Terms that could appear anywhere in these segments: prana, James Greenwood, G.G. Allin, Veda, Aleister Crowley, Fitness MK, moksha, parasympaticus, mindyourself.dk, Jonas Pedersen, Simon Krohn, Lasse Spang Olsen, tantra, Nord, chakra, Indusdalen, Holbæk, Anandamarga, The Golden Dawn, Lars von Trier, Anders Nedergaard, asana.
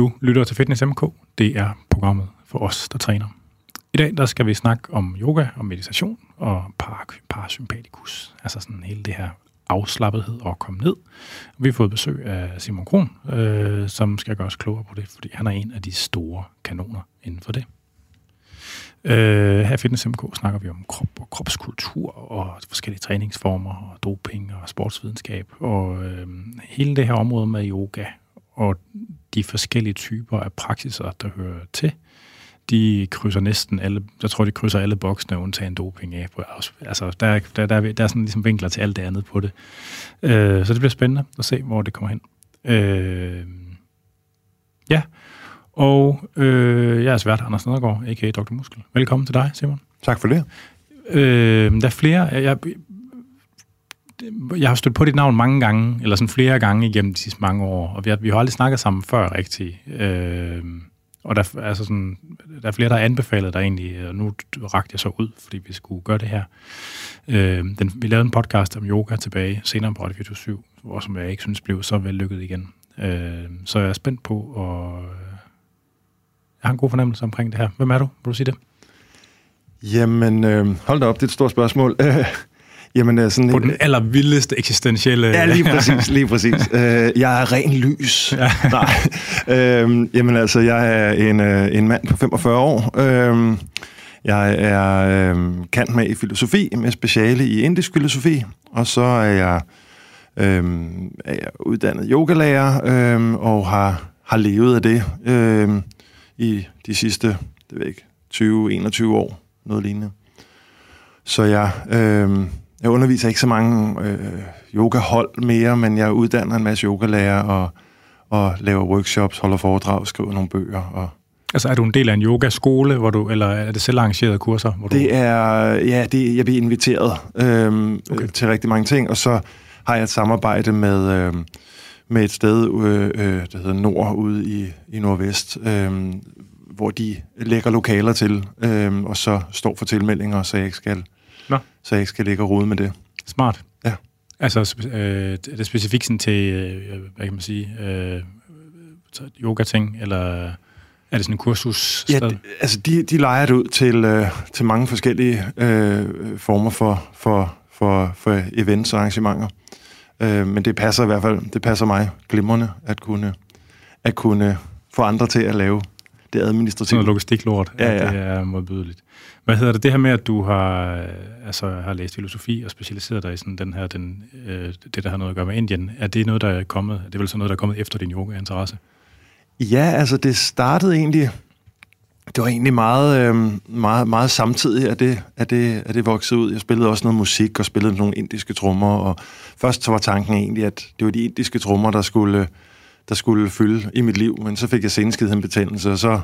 Du lytter til Fitness MK. Det er programmet for os, der træner. I dag der skal vi snakke om yoga og meditation og parasympaticus. Altså sådan hele det her afslappethed og komme ned. Vi har fået besøg af Simon Krohn, som skal gøre os klogere på det, fordi han er en af de store kanoner inden for det. Her i Fitness MK snakker vi om krop og kropskultur og forskellige træningsformer og doping og sportsvidenskab og hele det her område med yoga og de forskellige typer af praksiser, der hører til. De krydser næsten alle, jeg tror, de krydser alle boksene, undtagen doping af. Altså, der er sådan ligesom vinkler til alt det andet på det. Så det bliver spændende at se, hvor det kommer hen. Ja, og jeg er svært Andersnedgaard, a.k.a. Dr. Muskel. Velkommen til dig, Simon. Tak for det. Der er flere... Jeg har stødt på dit navn mange gange, eller sådan flere gange igennem de sidste mange år, og vi har aldrig snakket sammen før rigtigt. Og der er flere, der har anbefalet dig egentlig, og nu rakte jeg så ud, fordi vi skulle gøre det her. Vi lavede en podcast om yoga tilbage, senere på 24/7, hvor som jeg ikke synes blev så vellykket igen. Så jeg er spændt på, og jeg har en god fornemmelse omkring det her. Hvem er du? Vil du sige det? Jamen, hold da op, det er et stort spørgsmål. Jamen, sådan på den allervildeste eksistentielle... Ja, lige præcis. Jeg er ren lys. Ja. Nej. Jamen altså, jeg er en mand på 45 år. Jeg er cand. Mag. i filosofi, med speciale i indisk filosofi. Og så er jeg uddannet yogalærer og har levet af det i de sidste 20-21 år. Noget lignende. Så jeg underviser ikke så mange yogahold mere, men jeg uddanner en masse yogalærere og laver workshops, holder foredrag, skriver nogle bøger. Altså er du en del af en yogaskole, eller er det selvarrangerede kurser? Jeg bliver inviteret til rigtig mange ting, og så har jeg et samarbejde med et sted, der hedder Nord, ude i Nordvest, hvor de lægger lokaler til, og så står for tilmeldinger, så jeg ikke skal... Nå. Så jeg ikke skal ligge og rode med det. Smart. Ja. Altså, det er specifikt sådan til, hvad kan man sige, yoga-ting, eller er det sådan en kursus? Ja, altså, de leger det ud til mange forskellige former for events og arrangementer. Men det passer i hvert fald, mig glimrende at kunne få andre til at lave det administrativt. Sådan logistiklort, ja. Det er modbydeligt. Hvad hedder det her med, at du har læst filosofi og specialiseret dig i sådan den her, det, der har noget at gøre med Indien? Er det noget, der er kommet? Er det vel sådan noget, der er kommet efter din yoga-interesse? Ja, altså det startede egentlig... Det var egentlig meget samtidig, at det voksede ud. Jeg spillede også noget musik og spillede nogle indiske trommer. Og først så var tanken egentlig, at det var de indiske trommer, der skulle fylde i mit liv, men så fik jeg sindskidhedbetændelse, og så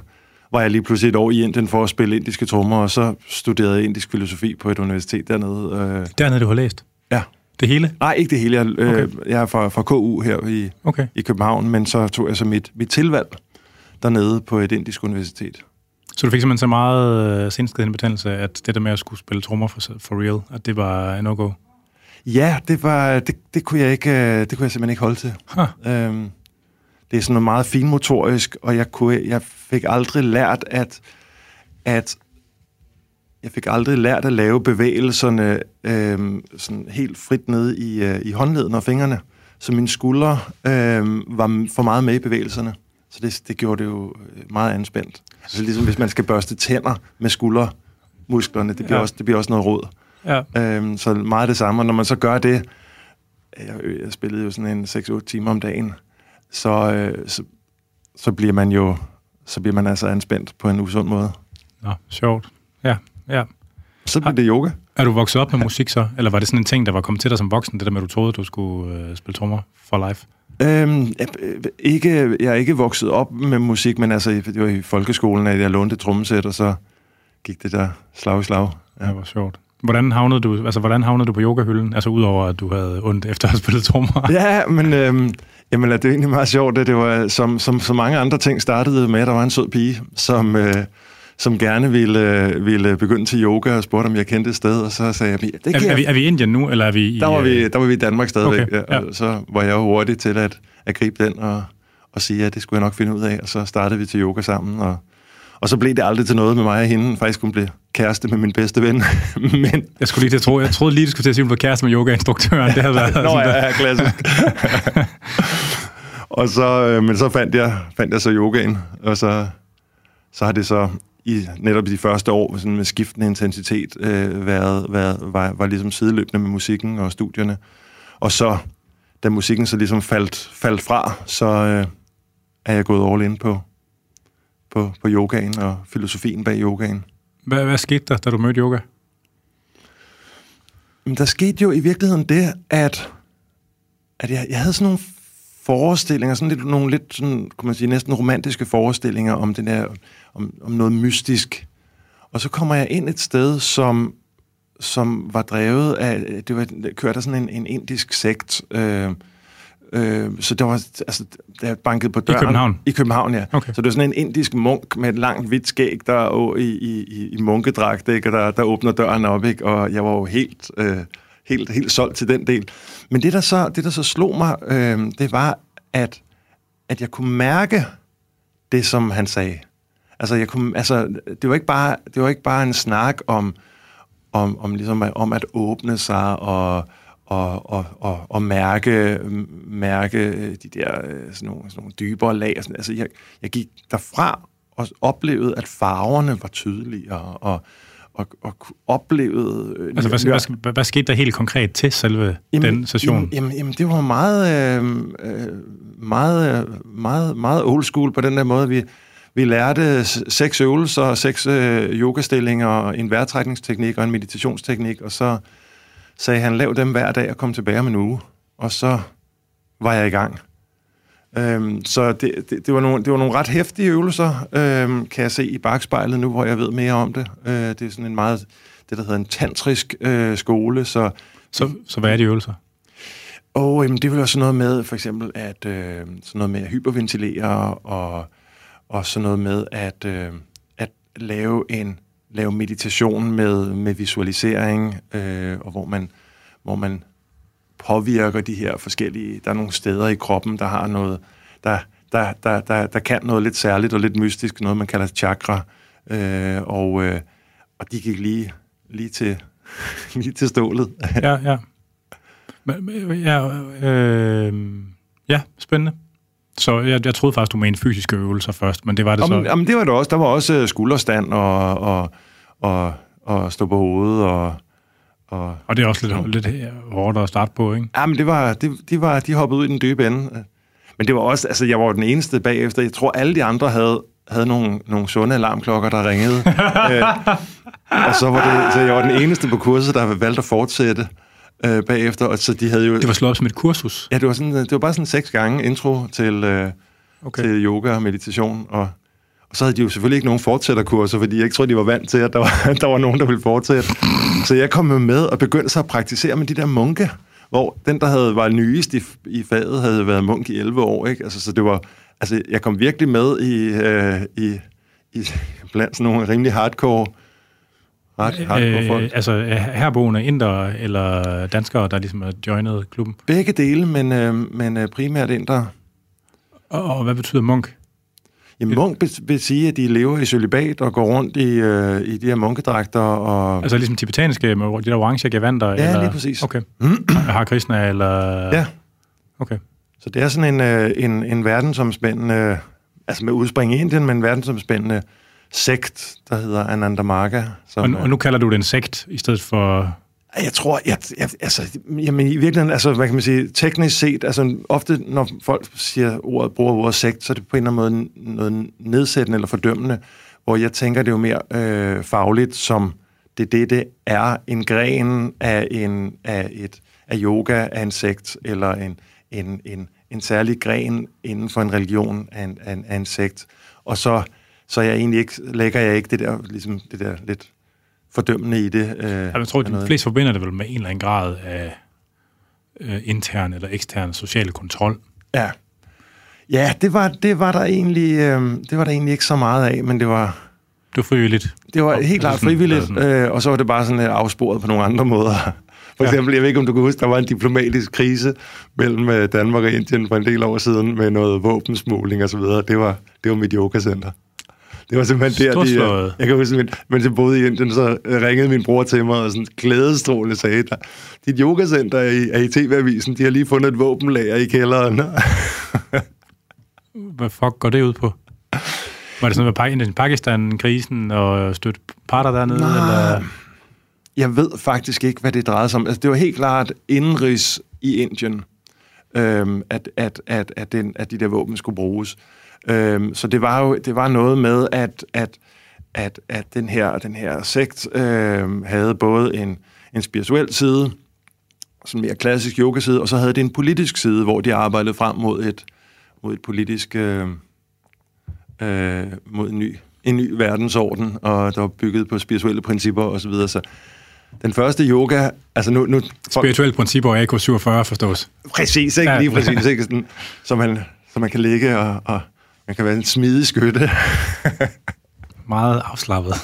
var jeg lige pludselig et år i Indien for at spille indiske trommer, og så studerede jeg indisk filosofi på et universitet dernede. Dernede, du har læst? Ja. Det hele? Nej, ikke det hele. Jeg er fra KU her i København, men så tog jeg så mit tilvalg dernede på et indisk universitet. Så du fik simpelthen så meget sindskidhedbetændelse, at det der med at skulle spille trommer for real, at det var no-go? Ja, det kunne jeg simpelthen ikke holde til. Det er sådan noget meget finmotorisk, og jeg fik aldrig lært at lave bevægelserne sådan helt frit nede i håndleden og fingrene, så mine skuldre var for meget med i bevægelserne, så det gjorde det jo meget anspændt. Altså ligesom hvis man skal børste tænder med skuldermusklerne, det bliver også noget rod. Ja. Så meget det samme, og når man så gør det, jeg spillede jo sådan en 6-8 timer om dagen. Så bliver man jo altså anspændt på en usund måde. Nå, sjovt. Ja. Så blev det yoga. Er du vokset op med musik så? Eller var det sådan en ting, der var kommet til dig som voksen, det der med, du troede, du skulle spille trommer for life? Jeg er ikke vokset op med musik, men altså, det var i folkeskolen, at jeg lånte trommesæt, og så gik det der slag i slag. Ja, det var sjovt. Hvordan havnede du på yogahylden? Altså udover at du havde ondt efter at spille trommer. Ja, men det er egentlig meget sjovt, at det var som så mange andre ting startede med, at der var en sød pige, som gerne ville begynde til yoga og spurgte, om jeg kendte et sted, og så sagde jeg, det kan er vi i Indien nu, eller er vi i... Der var vi i Danmark stadigvæk, okay, ja. Så var jeg jo hurtig til at gribe den og og sige, at det skulle jeg nok finde ud af, og så startede vi til yoga sammen, og så blev det aldrig til noget med mig og hende. Faktisk, hun blev kæreste med min bedste ven. Men... Jeg skulle lige til at tro, jeg troede lige, du skulle til at sige, at hun blev kæreste med yogainstruktøren. Det havde været nå, sådan ja, klassisk. Og så, men så fandt jeg så yogaen, og så har det så i netop de første år sådan med skiftende intensitet var ligesom sideløbende med musikken og studierne. Og så, da musikken så ligesom faldt fra, så er jeg gået all in på yogaen og filosofien bag yogaen. Hvad skete der, da du mødte yoga? Der skete jo i virkeligheden det, at jeg havde sådan nogle forestillinger, sådan, kunne man sige, næsten romantiske forestillinger om den der, om noget mystisk. Og så kommer jeg ind et sted, som var drevet af, kørte sådan en indisk sekt, så der var, altså, der bankede på døren. I København? I København, ja. Okay. Så det var sådan en indisk munk med et langt hvidt skæg, der og i munkedragt, ikke? Og der åbner døren op, ikke? Og jeg var jo helt solgt til den del. Men det, der så slog mig, det var, at jeg kunne mærke det, som han sagde. Altså, det var ikke bare en snak om ligesom om at åbne sig og mærke de der sådan nogle dybere lag. Altså, jeg gik derfra og oplevede, at farverne var tydeligere, og oplevede... Altså, hvad skete der helt konkret til selve den session? Jamen, det var meget old school på den der måde. Vi lærte 6 øvelser, 6 yogastillinger, en vejrtrækningsteknik og en meditationsteknik, og så sagde han, lav dem hver dag og kom tilbage om en uge. Og så var jeg i gang. Så det var nogle ret heftige øvelser, kan jeg se i bakspejlet nu, hvor jeg ved mere om det. Det er sådan en meget, det der hedder en tantrisk skole. Så hvad er de øvelser? Det vil jo sådan noget med, for eksempel, at hyperventilere, og sådan noget med at lave meditation med visualisering, og hvor man påvirker de her forskellige... Der er nogle steder i kroppen, der har noget... Der kan noget lidt særligt og lidt mystisk, noget man kalder chakra, og de gik lige til stålet. Ja. Ja, spændende. Så jeg troede faktisk, du mente fysiske øvelser først, men det var det så... Jamen, det var det også. Der var også skulderstand og stå på hovedet og det er også lidt hårdt at starte på, ikke? Ja, men de hoppede ud i den dybe ende. Men det var også, altså jeg var den eneste bagefter. Jeg tror, alle de andre havde nogle sunde alarmklokker, der ringede. Og så jeg var den eneste på kurset, der valgte at fortsætte bagefter. Og så de havde jo... Det var slået op som et kursus? Ja, det var bare sådan 6 gange intro til yoga og meditation, og så havde de jo selvfølgelig ikke nogen fortsætterkurser, fordi jeg ikke tror, de var vant til, at der var nogen, der ville fortsætte. Så jeg kom med og begyndte så at praktisere med de der munke, hvor den, der var nyest i faget, havde været munk i 11 år, ikke? Altså, så det var... Altså, jeg kom virkelig med i blandt sådan nogle rimelig hardcore folk. Altså, herboende indere eller danskere, der ligesom er joinet klubben? Begge dele, men primært indere. Og hvad betyder munk? Jamen, munk vil sige, at de lever i cølibat og går rundt i de her munkedragter. Og... Altså ligesom tibetanske, med de der orange gavander? Ja, eller... lige præcis. Okay. Har Krishna, eller... Ja. Okay. Så det er sådan en verdensomspændende, altså med udspring i Indien, men en verdensomspændende sekt, der hedder Anandamarga. Og nu kalder du det en sekt, i stedet for... Jeg tror, i virkeligheden, altså, hvad kan man sige, teknisk set, altså ofte, når folk bruger ordet sekt, så er det på en eller anden måde noget nedsættende eller fordømmende, hvor jeg tænker, det er jo mere fagligt, som det er en gren af yoga, af en sekt, eller en særlig gren inden for en religion af en sekt. Og så jeg egentlig ikke, lægger jeg ikke det der, ligesom det der lidt... fordømmende i det. Jeg tror, at de fleste forbinder det vel med en eller anden grad af intern eller ekstern social kontrol. Ja. Ja, det var der egentlig ikke så meget af, men det var... Det var frivilligt. Det var helt klart frivilligt, og så var det bare sådan afsporet på nogle andre måder. For eksempel, jeg ved ikke, om du kan huske, der var en diplomatisk krise mellem Danmark og Indien for en del år siden med noget våbensmugling og så videre. Det var mit yogacenter. Det var simpelthen der, de, jeg kan huske, mens jeg boede i Indien, så ringede min bror til mig og sådan glædestrålende sagde, dit yogacenter er i TV-avisen, de har lige fundet et våbenlager i kælderen. Hvad fuck går det ud på? Var det sådan med Pakistan-krisen og støtte parter dernede? Nej, eller? Jeg ved faktisk ikke, hvad det drejede sig om. Altså, det var helt klart indenrigs i Indien, at de der våben skulle bruges. Så det var jo noget med, at den her sekt havde både en spirituel side, sådan mere klassisk yoga-side, og så havde det en politisk side, hvor de arbejdede frem mod et politisk... mod en ny verdensorden, og der var bygget på spirituelle principper og så videre. Så den første yoga, altså nu spirituelle principper og AK47 forstås. Præcis, ikke? Ja. Lige præcis, ikke? Sådan, som man kan ligge og man kan være en smidig skytte. Meget afslappet.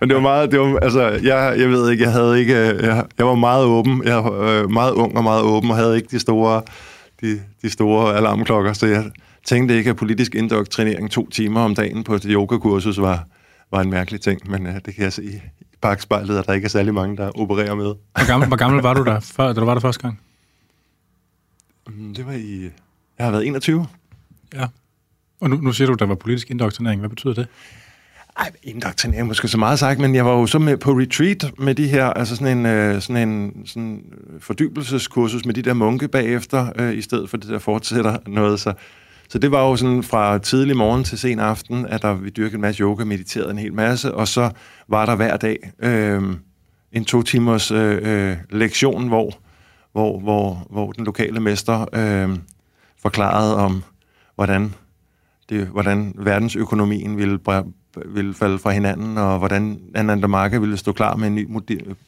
Men det var meget, altså jeg ved ikke, jeg var meget åben, jeg var meget ung og meget åben og havde ikke de store alarmklokker, så jeg tænkte ikke, at politisk indoktrinering 2 timer om dagen på et yogakursus var en mærkelig ting, men det kan jeg se i bakspejlet, at der ikke er særlig mange, der opererer med. Hvor gammel var du der, før, da du var der første gang? Det var jeg har været 21. Ja, og nu siger du, at der var politisk indoktrinering. Hvad betyder det? Ej, indoktrinering måske så meget sagt, men jeg var jo så med på retreat med de her, altså sådan en fordybelseskursus med de der munke bagefter, i stedet for det der fortsætter noget, så det var jo sådan fra tidlig morgen til sen aften, at vi dyrkede en masse yoga, mediterede en hel masse, og så var der hver dag en 2 timers lektion, hvor den lokale mester forklarede om, hvordan verdensøkonomien ville falde fra hinanden, og hvordan Anandamarga ville stå klar med en ny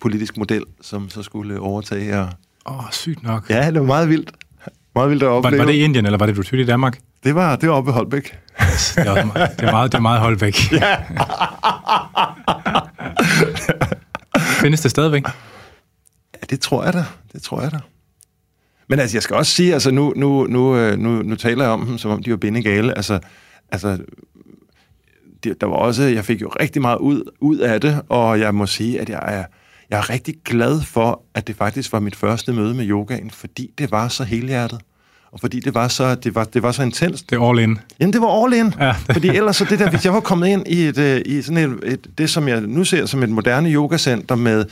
politisk model, som så skulle overtage. Sygt nok. Ja, det var meget vildt. Meget vildt at opleve. Var det i Indien, eller var det du tydeligt i Danmark? Det var oppe i Holbæk. Det er meget Holbæk. Ja. Findes det stadigvæk? Ja, det tror jeg da. Men altså, jeg skal også sige, altså nu taler jeg om dem, som om de var bindegale. Altså der var også, jeg fik jo rigtig meget ud af det, og jeg må sige, at jeg er rigtig glad for, at det faktisk var mit første møde med yogaen, fordi det var så helhjertet, og fordi det var så intenst. Det var all in. Jamen, det var all in. Ja. Fordi ellers så det der, hvis jeg var kommet ind i sådan et det, som jeg nu ser som et moderne yogacenter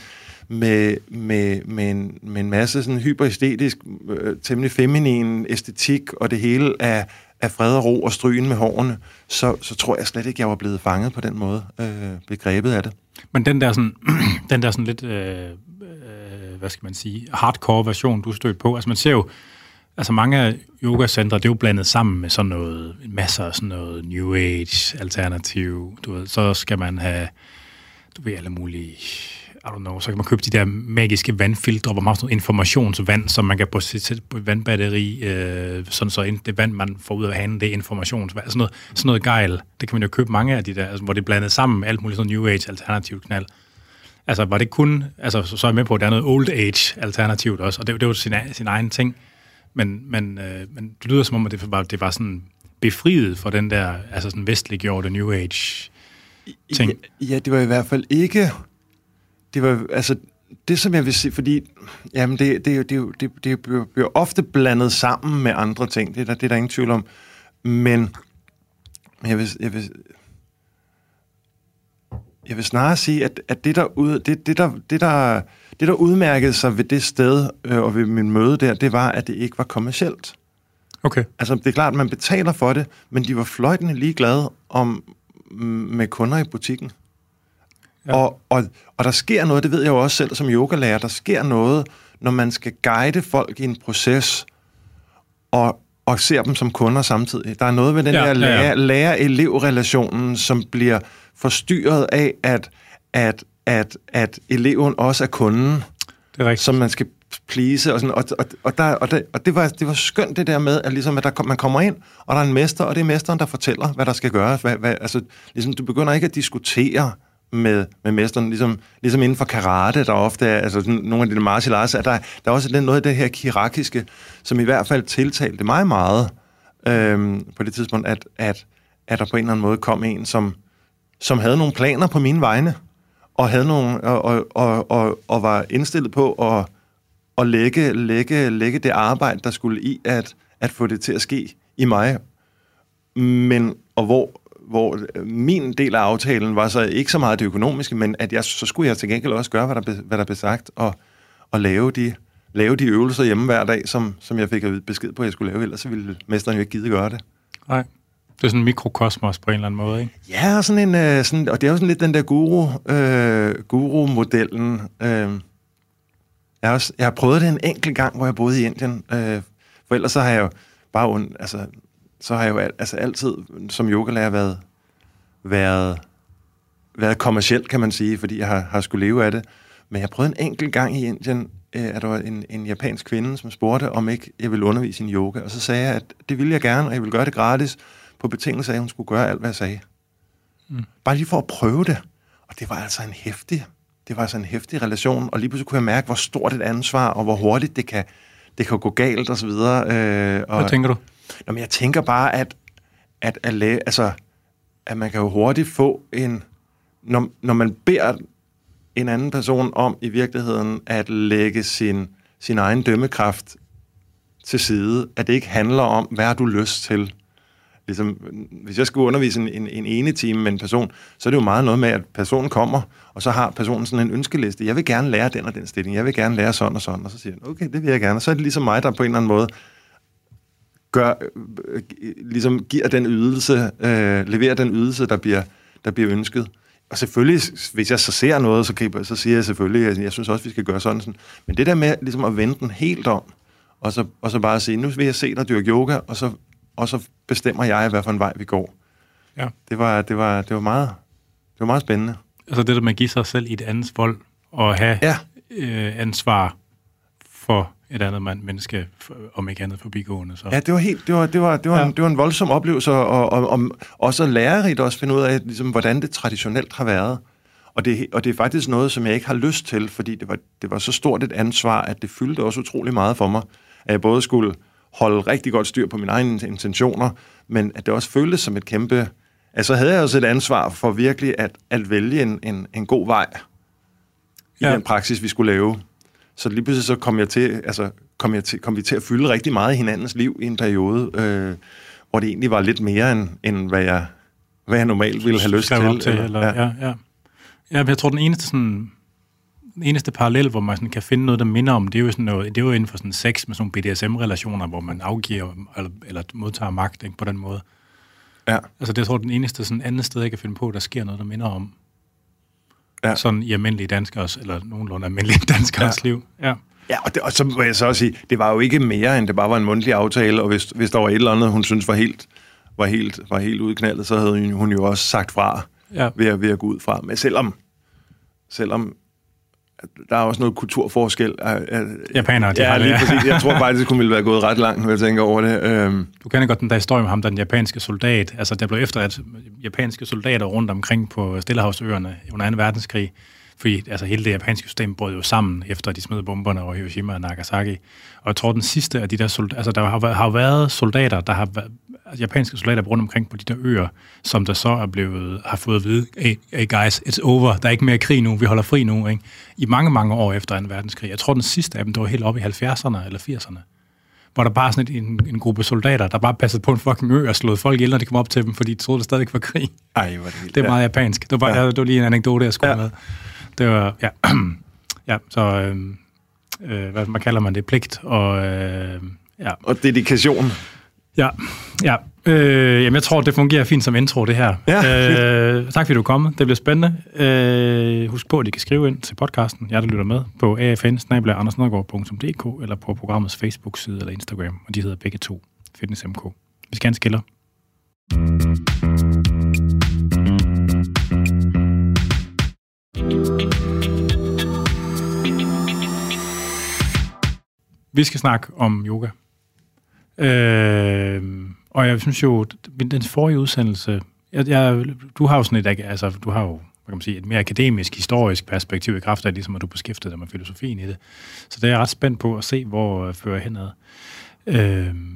med en masse sådan hyperæstetisk, temmelig feminin æstetik, og det hele af fred og ro og strygen med hårene, så tror jeg slet ikke, jeg var blevet fanget på den måde, begrebet af det. Men den der sådan lidt, hvad skal man sige, hardcore version, du stødte på, altså man ser jo, altså mange af yogacentre, det er jo blandet sammen med sådan noget, masser af sådan noget New Age, alternativ, du ved, så skal man have, du ved, alle mulige, I don't know, så kan man købe de der magiske vandfiltre, hvor man har sådan noget informationsvand, som man kan sætte på et vandbatteri, sådan så det vand, man får ud af hanen, det er informationsvand. Sådan noget gejl, det kan man jo købe mange af de der, altså, hvor det er blandet sammen med alt muligt sådan New Age alternativt knald. Altså var det kun, altså så er jeg med på, at der er noget Old Age alternativt også, og det er jo sin egen ting, men det lyder som om, at det var sådan befriet fra den der, altså sådan vestliggjorte New Age ting. Ja, det var i hvert fald ikke... Det var altså det, som jeg vil sige, fordi jamen det bliver ofte blandet sammen med andre ting. Det er der ingen tvivl om. Men jeg vil snarere sige, at det der udmærkede sig ved det sted og ved min møde der, det var, at det ikke var kommercielt. Okay. Altså det er klart, at man betaler for det, men de var fløjtende ligeglade med kunder i butikken. Ja. Og der sker noget, det ved jeg jo også selv som yogalærer, der sker noget, når man skal guide folk i en proces, og ser dem som kunder samtidig. Der er noget ved den her lærer-elev-relationen, som bliver forstyrret af, at eleven også er kunden, det er som man skal please. Og, sådan, og det var skønt det der med, at, ligesom, at man kommer ind, og der er en mester, og det er mesteren, der fortæller, hvad der skal gøres. Altså, ligesom, du begynder ikke at diskutere med mesteren, ligesom inden for karate, der ofte er, altså nogle af de martial arts, at der er også noget af det her hierarkiske, som i hvert fald tiltalte mig meget på det tidspunkt, at der på en eller anden måde kom en, som havde nogle planer på mine vegne, og havde nogle, og var indstillet på at lægge det arbejde, der skulle i at få det til at ske i mig. Men, og hvor min del af aftalen var så ikke så meget det økonomiske, men at så skulle jeg til gengæld også gøre, hvad der blev sagt, og lave de øvelser hjemme hver dag, som jeg fik besked på, at jeg skulle lave, ellers ville mesteren jo ikke gide gøre det. Nej. Det er sådan en mikrokosmos på en eller anden måde, ikke? Ja, sådan en, og det er jo sådan lidt den der guru-modellen. Jeg har prøvet det en enkelt gang, hvor jeg boede i Indien, for ellers så har jeg jo bare, altid som yogalærer været kommercielt, kan man sige, fordi jeg har skulle leve af det. Men jeg prøvede en enkelt gang i Indien, at der var en japansk kvinde, som spurgte, om ikke jeg ville undervise i yoga. Og så sagde jeg, at det ville jeg gerne, og jeg ville gøre det gratis, på betingelse af, at hun skulle gøre alt, hvad jeg sagde. Mm. Bare lige for at prøve det. Og det var altså en hæftig relation, og lige pludselig kunne jeg mærke, hvor stort et ansvar, og hvor hurtigt det kan gå galt, og så videre. Hvad tænker du? Nå, men jeg tænker bare, at man kan jo hurtigt få en... Når man beder en anden person om, i virkeligheden, at lægge sin egen dømmekraft til side, at det ikke handler om, hvad har du lyst til. Ligesom, hvis jeg skulle undervise en ene time med en person, så er det jo meget noget med, at personen kommer, og så har personen sådan en ønskeliste. Jeg vil gerne lære den og den stilling. Jeg vil gerne lære sådan og sådan. Og så siger den, okay, det vil jeg gerne. Og så er det ligesom mig, der på en eller anden måde ligesom giver den ydelse, leverer den ydelse, der bliver ønsket. Og selvfølgelig, hvis jeg så ser noget, så siger jeg selvfølgelig, at jeg synes også, vi skal gøre sådan. Men det der med ligesom at vende den helt om, og så bare sige, nu vil jeg se dig dyrke yoga, og så bestemmer jeg, hvad for en vej vi går. Ja. Det var meget spændende. Altså det der med at give sig selv i et andets vold, og have ansvar for et andet menneske, om ikke andet forbigående. Så. Ja, det var helt, det var en voldsom oplevelse, og så lærerigt også finde ud af, ligesom, hvordan det traditionelt har været. Og det er faktisk noget, som jeg ikke har lyst til, fordi det var så stort et ansvar, at det fyldte også utrolig meget for mig, at jeg både skulle holde rigtig godt styr på mine egne intentioner, men at det også føltes som et kæmpe... Altså havde jeg også et ansvar for virkelig at vælge en god vej i den praksis, vi skulle lave. Så lige pludselig så kom vi til at fylde rigtig meget i hinandens liv i en periode, hvor det egentlig var lidt mere, end hvad jeg normalt ville have lyst til. Ja, jeg tror, den eneste parallel, hvor man sådan kan finde noget, der minder om, det er jo sådan noget, det er jo inden for sådan sex med sådan BDSM-relationer, hvor man afgiver eller modtager magt, ikke, på den måde. Ja. Altså det tror jeg, den eneste sådan andet sted, jeg kan finde på, der sker noget, der minder om. Ja. Sådan i almindelige danskers, eller nogenlunde almindelige danskers liv. Ja. Ja, og så må jeg så også sige, det var jo ikke mere, end det bare var en mundtlig aftale, og hvis der var et eller andet, hun synes var helt udknaldet, så havde hun jo også sagt fra, ved at gå ud fra. Men selvom der er også noget kulturforskel. Japanere, de har det. Ja, lige præcis. Jeg tror faktisk, det ville være gået ret langt, når jeg tænker over det. Du kender godt den der historie med ham, den japanske soldat. Altså, der blev efter, at japanske soldater rundt omkring på Stillehavsøerne under 2. verdenskrig, fordi altså, hele det japanske system brød jo sammen, efter de smed bomberne over Hiroshima og Nagasaki. Og jeg tror, den sidste af de der soldater... Altså, der har været soldater, der har været... japanske soldater rundt omkring på de der øer, som der så er blevet, har fået at vide, hey guys, it's over, der er ikke mere krig nu, vi holder fri nu, ikke? I mange, mange år efter 2. verdenskrig. Jeg tror, den sidste af dem, der var helt oppe i 70'erne eller 80'erne, hvor der bare sådan en gruppe soldater, der bare passede på en fucking ø og slåede folk ihjel, når de kom op til dem, fordi de troede, der stadig var krig. Ej, hvor det er meget japansk. Det var, bare, det var lige en anekdote, jeg skulle med. Det var, hvad kalder man det? Pligt og... Og dedikation. Ja. Jamen, jeg tror, det fungerer fint som intro, det her. Ja. Tak, fordi du er kommet. Det bliver spændende. Husk på, at I kan skrive ind til podcasten, jeg der lytter med, på afn@andersnedgaard.dk eller på programmets Facebook-side eller Instagram, og de hedder begge to Fitness MK. Vi skal have en skiller. Vi skal snakke om yoga. Og jeg synes jo, den forrige udsendelse, du har jo sådan et, altså, du har jo kan man sige, et mere akademisk, historisk perspektiv i kraft af, ligesom at du beskæftigede dig med filosofien i det. Så det er jeg ret spændt på at se, hvor jeg fører henad.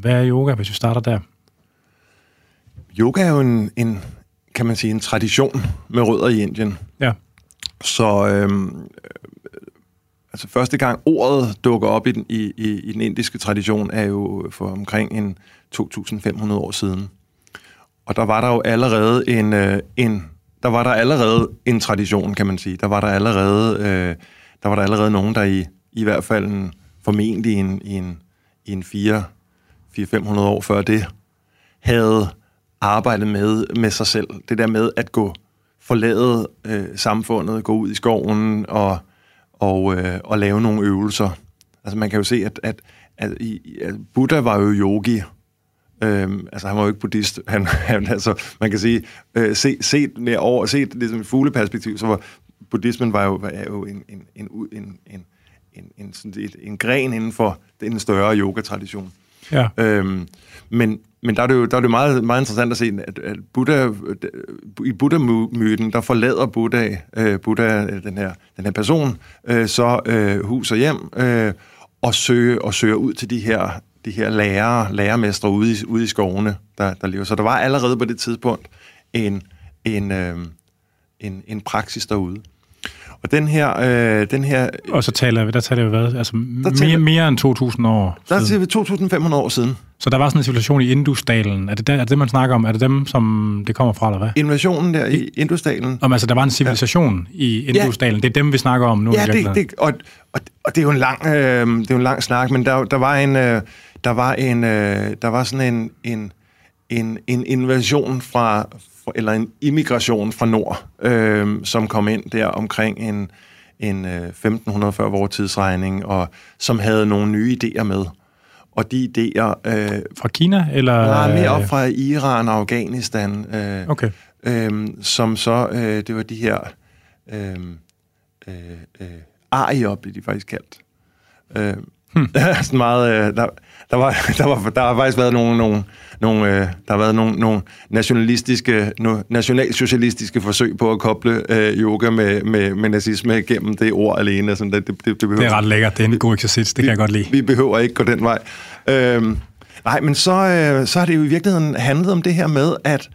Hvad er yoga, hvis vi starter der? Yoga er jo en kan man sige, en tradition med rødder i Indien. Ja. Så altså første gang ordet dukker op i den indiske tradition, er jo for omkring 2.500 år siden. Og der var der jo allerede en tradition, kan man sige. Der var der allerede nogen, der i hvert fald formentlig i en 400-500 år før det, havde arbejdet med sig selv. Det der med at forlade samfundet, gå ud i skoven og lave nogle øvelser. Altså man kan jo se, at Buddha var jo yogi. Altså han var jo ikke buddhist. Altså, man kan sige, set ligesom et fugleperspektiv, så var buddhismen var jo en gren inden for den større yogatradition. Ja. Men der er det jo meget, meget interessant at se, at Buddha, i Buddha-myten, der forlader Buddha den her person, hus og hjem, og søger ud til de her lærermestre ude i skovene, der lever. Så der var allerede på det tidspunkt en praksis derude. Og den her og så taler vi hvad? Altså mere end 2.000 år siden. Der siger vi 2.500 år siden. Så der var sådan en civilisation i Indusdalen. Er det man snakker om? Er det dem, som det kommer fra, eller hvad? Invasionen der i Indusdalen. Om, altså, der var en civilisation i Indusdalen. Det er dem, vi snakker om nu. Ja, det er jo en lang, snak, men der var sådan en invasion fra eller en immigration fra Nord, som kom ind der omkring en 1500 før vores tidsregning, og som havde nogle nye idéer med. Og de idéer... fra Kina, eller...? Nej, mere op fra Iran og Afghanistan. Okay. Som så... det var de her... arier, blev de faktisk kaldt. Sådan meget... Der har faktisk været nogle nationalsocialistiske forsøg på at koble yoga med nazisme gennem det ord alene. Sådan, det er ret lækkert. Det er en god eksercits. Det kan jeg godt lide. Vi behøver ikke gå den vej. Nej, men så har det jo i virkeligheden handlet om det her med, at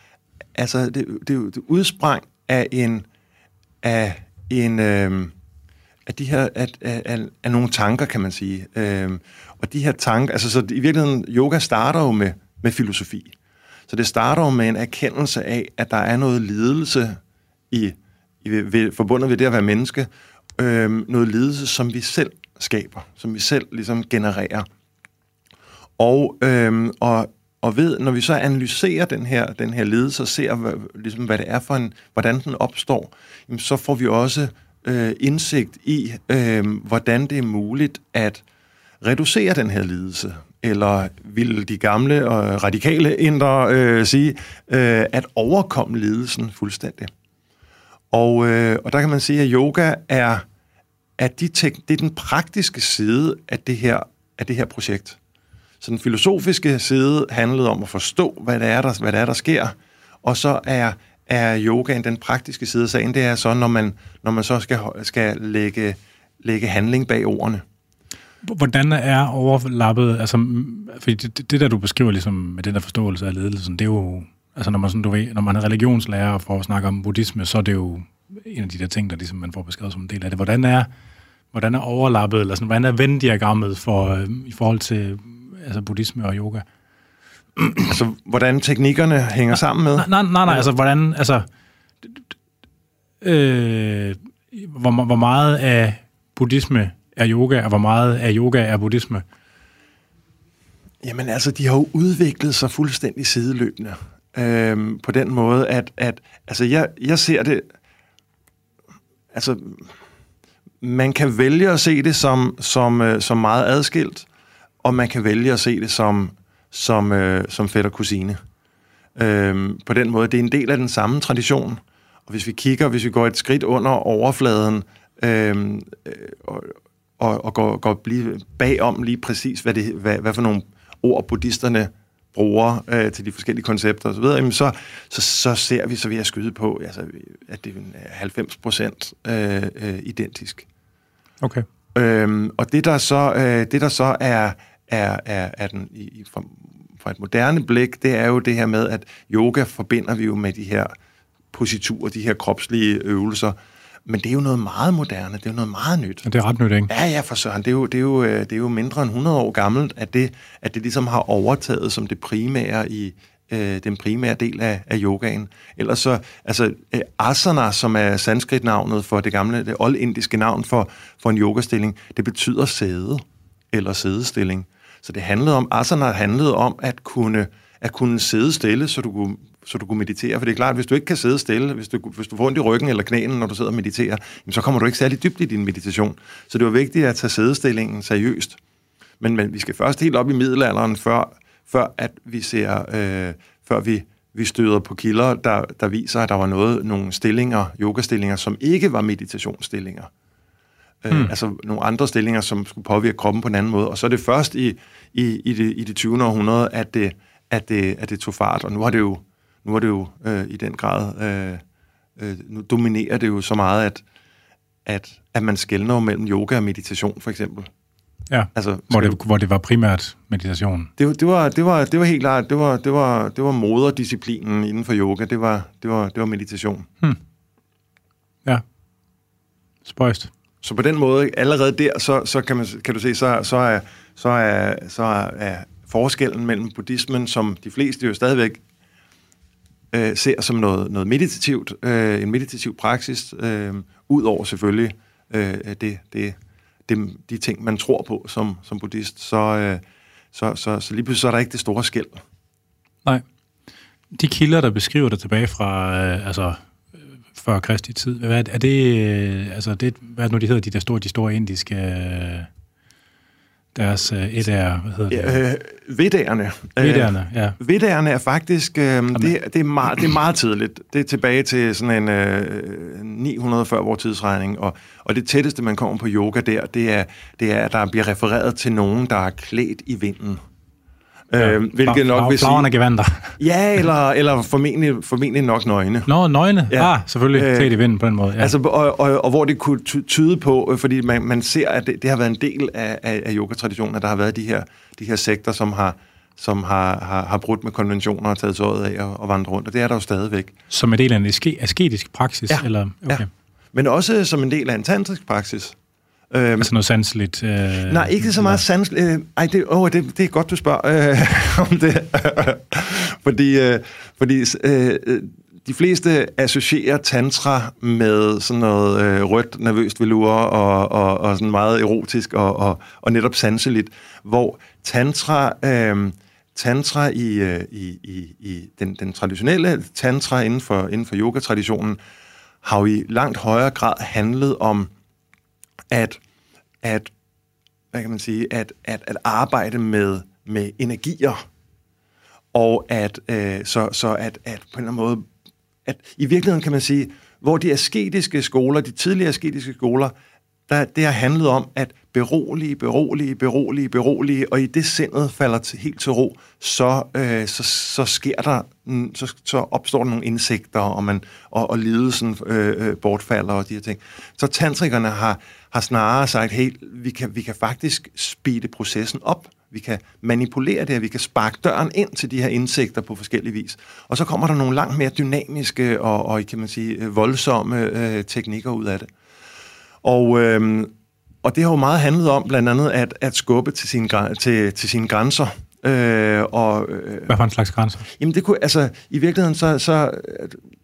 altså, det udsprang af af nogle tanker, kan man sige. Og de her tanker, altså så i virkeligheden, yoga starter jo med filosofi. Så det starter jo med en erkendelse af, at der er noget lidelse forbundet ved det at være menneske. Noget lidelse, som vi selv skaber, som vi selv ligesom genererer. Og ved, når vi så analyserer den her lidelse og ser, ligesom, hvad det er for hvordan den opstår, jamen, så får vi også indsigt i, hvordan det er muligt at reducere den her lidelse. Eller ville de gamle og radikale indre sige, at overkomme lidelsen fuldstændig. Og der kan man sige, at yoga er, at det er den praktiske side af det her projekt. Så den filosofiske side handlede om at forstå, hvad der sker, og så er yogaen den praktiske side af sagen. Det er så, når man så skal lægge handling bag ordene. Hvordan er overlappet, altså, fordi det der, du beskriver ligesom, med den der forståelse af ledelsen, det er jo, altså når man er religionslærer og får snakke om buddhisme, så er det jo en af de der ting, der ligesom man får beskrevet som en del af det. Hvordan er overlappet, eller sådan, hvordan er venn-diagrammet i forhold til altså, buddhisme og yoga? Altså, hvordan teknikkerne hænger sammen med? Nej, altså, hvordan, altså, hvor meget af buddhisme er yoga, og hvor meget af yoga er buddhisme? Jamen altså, de har jo udviklet sig fuldstændig sideløbende. På den måde, at altså, jeg ser det... Altså, man kan vælge at se det som meget adskilt, og man kan vælge at se det som fætter kusine. På den måde, det er en del af den samme tradition. Og hvis vi går et skridt under overfladen, og går bagom lige præcis, hvad for nogle ord buddhisterne bruger til de forskellige koncepter og så videre, så ser vi, så vil jeg skyde på, altså, at det er 90% identisk. Okay. Og det der så er den fra et moderne blik, det er jo det her med, at yoga forbinder vi jo med de her positurer, de her kropslige øvelser. Men det er jo noget meget moderne, det er jo noget meget nyt. Og det er ret nyt, ikke? Ja, for søren. Det er jo mindre end 100 år gammelt, at det ligesom har overtaget som det primære i den primære del af yogaen. Ellers så, altså asana, som er sanskrit-navnet for det gamle, det oldindiske navn for en yogastilling, det betyder sæde eller sædestilling. Så det handlede om, asana handlede om at kunne sidde stille, så du kunne meditere. For det er klart, hvis du ikke kan sidde stille, hvis du får ondt i ryggen eller knæene, når du sidder og mediterer, jamen, så kommer du ikke særlig dybt i din meditation. Så det var vigtigt at tage sædestillingen seriøst. Men vi skal først helt op i middelalderen, før at vi ser, før vi støder på kilder, der viser, at der var nogle stillinger, yogastillinger, som ikke var meditationsstillinger. Altså nogle andre stillinger, som skulle påvirke kroppen på en anden måde. Og så er det først i det 20. århundrede, at det tog fart, og nu er det jo i den grad, nu dominerer det jo så meget, at man skelner mellem yoga og meditation, for eksempel. Ja, altså, hvor det var primært meditation. Det var helt klart, det var moderdisciplinen inden for yoga, det var meditation. Ja, spøjst. Så på den måde, allerede der, så kan du se, så er forskellen mellem buddhismen, som de fleste jo stadigvæk ser som noget meditativt, en meditativ praksis, ud over selvfølgelig de ting, man tror på som buddhist, så lige pludselig så er der ikke det store skel. Nej. De kilder, der beskriver det tilbage fra før Kristi tid, hvad er det, hvad er det nu, de hedder, de store indiske... Deres et er, hvad hedder det? Veddaerne. Veddaerne, ja. Veddaerne er faktisk, det er meget tidligt. Det er tilbage til sådan en 900 før vor tidsregning, og det tætteste, man kommer på yoga der, det er, at der bliver refereret til nogen, der er klædt i vinden. Hvilket nok vil sige... Flagrende gevanter. Ja, eller formentlig nok nøgne. Nøgne? Ja, selvfølgelig. Klædt i vinden på den måde. Ja. Altså, og hvor det kunne tyde på, fordi man ser, at det har været en del af yogatraditionen, at der har været de her sekter, som har brudt med konventioner og taget tøjet af og vandret rundt, og det er der jo stadigvæk. Som en del af en asketisk praksis? Ja, eller, okay. Ja. Men også som en del af en tantrisk praksis. Altså noget sanseligt... nej, ikke så meget sanseligt. Det er godt, du spørger om det. Fordi de fleste associerer tantra med sådan noget rødt, nervøst velure og sådan meget erotisk og netop sanseligt, hvor tantra i den traditionelle tantra inden for yogatraditionen har jo i langt højere grad handlet om at arbejde med energier, og at på en eller anden måde, at i virkeligheden kan man sige, hvor de tidlige asketiske skoler, det har handlet om at berolige, og i det sindet falder helt til ro, så opstår der nogle indsigter, og lidelsen bortfalder og de her ting. Så tantrikerne har snarere sagt, hey, vi kan faktisk speede processen op, vi kan manipulere det, vi kan sparke døren ind til de her indsigter på forskellige vis. Og så kommer der nogle langt mere dynamiske og kan man sige, voldsomme teknikker ud af det. Og det har jo meget handlet om, blandt andet, at skubbe til sine grænser. Hvad for en slags grænser? Jamen, det kunne, altså, i virkeligheden,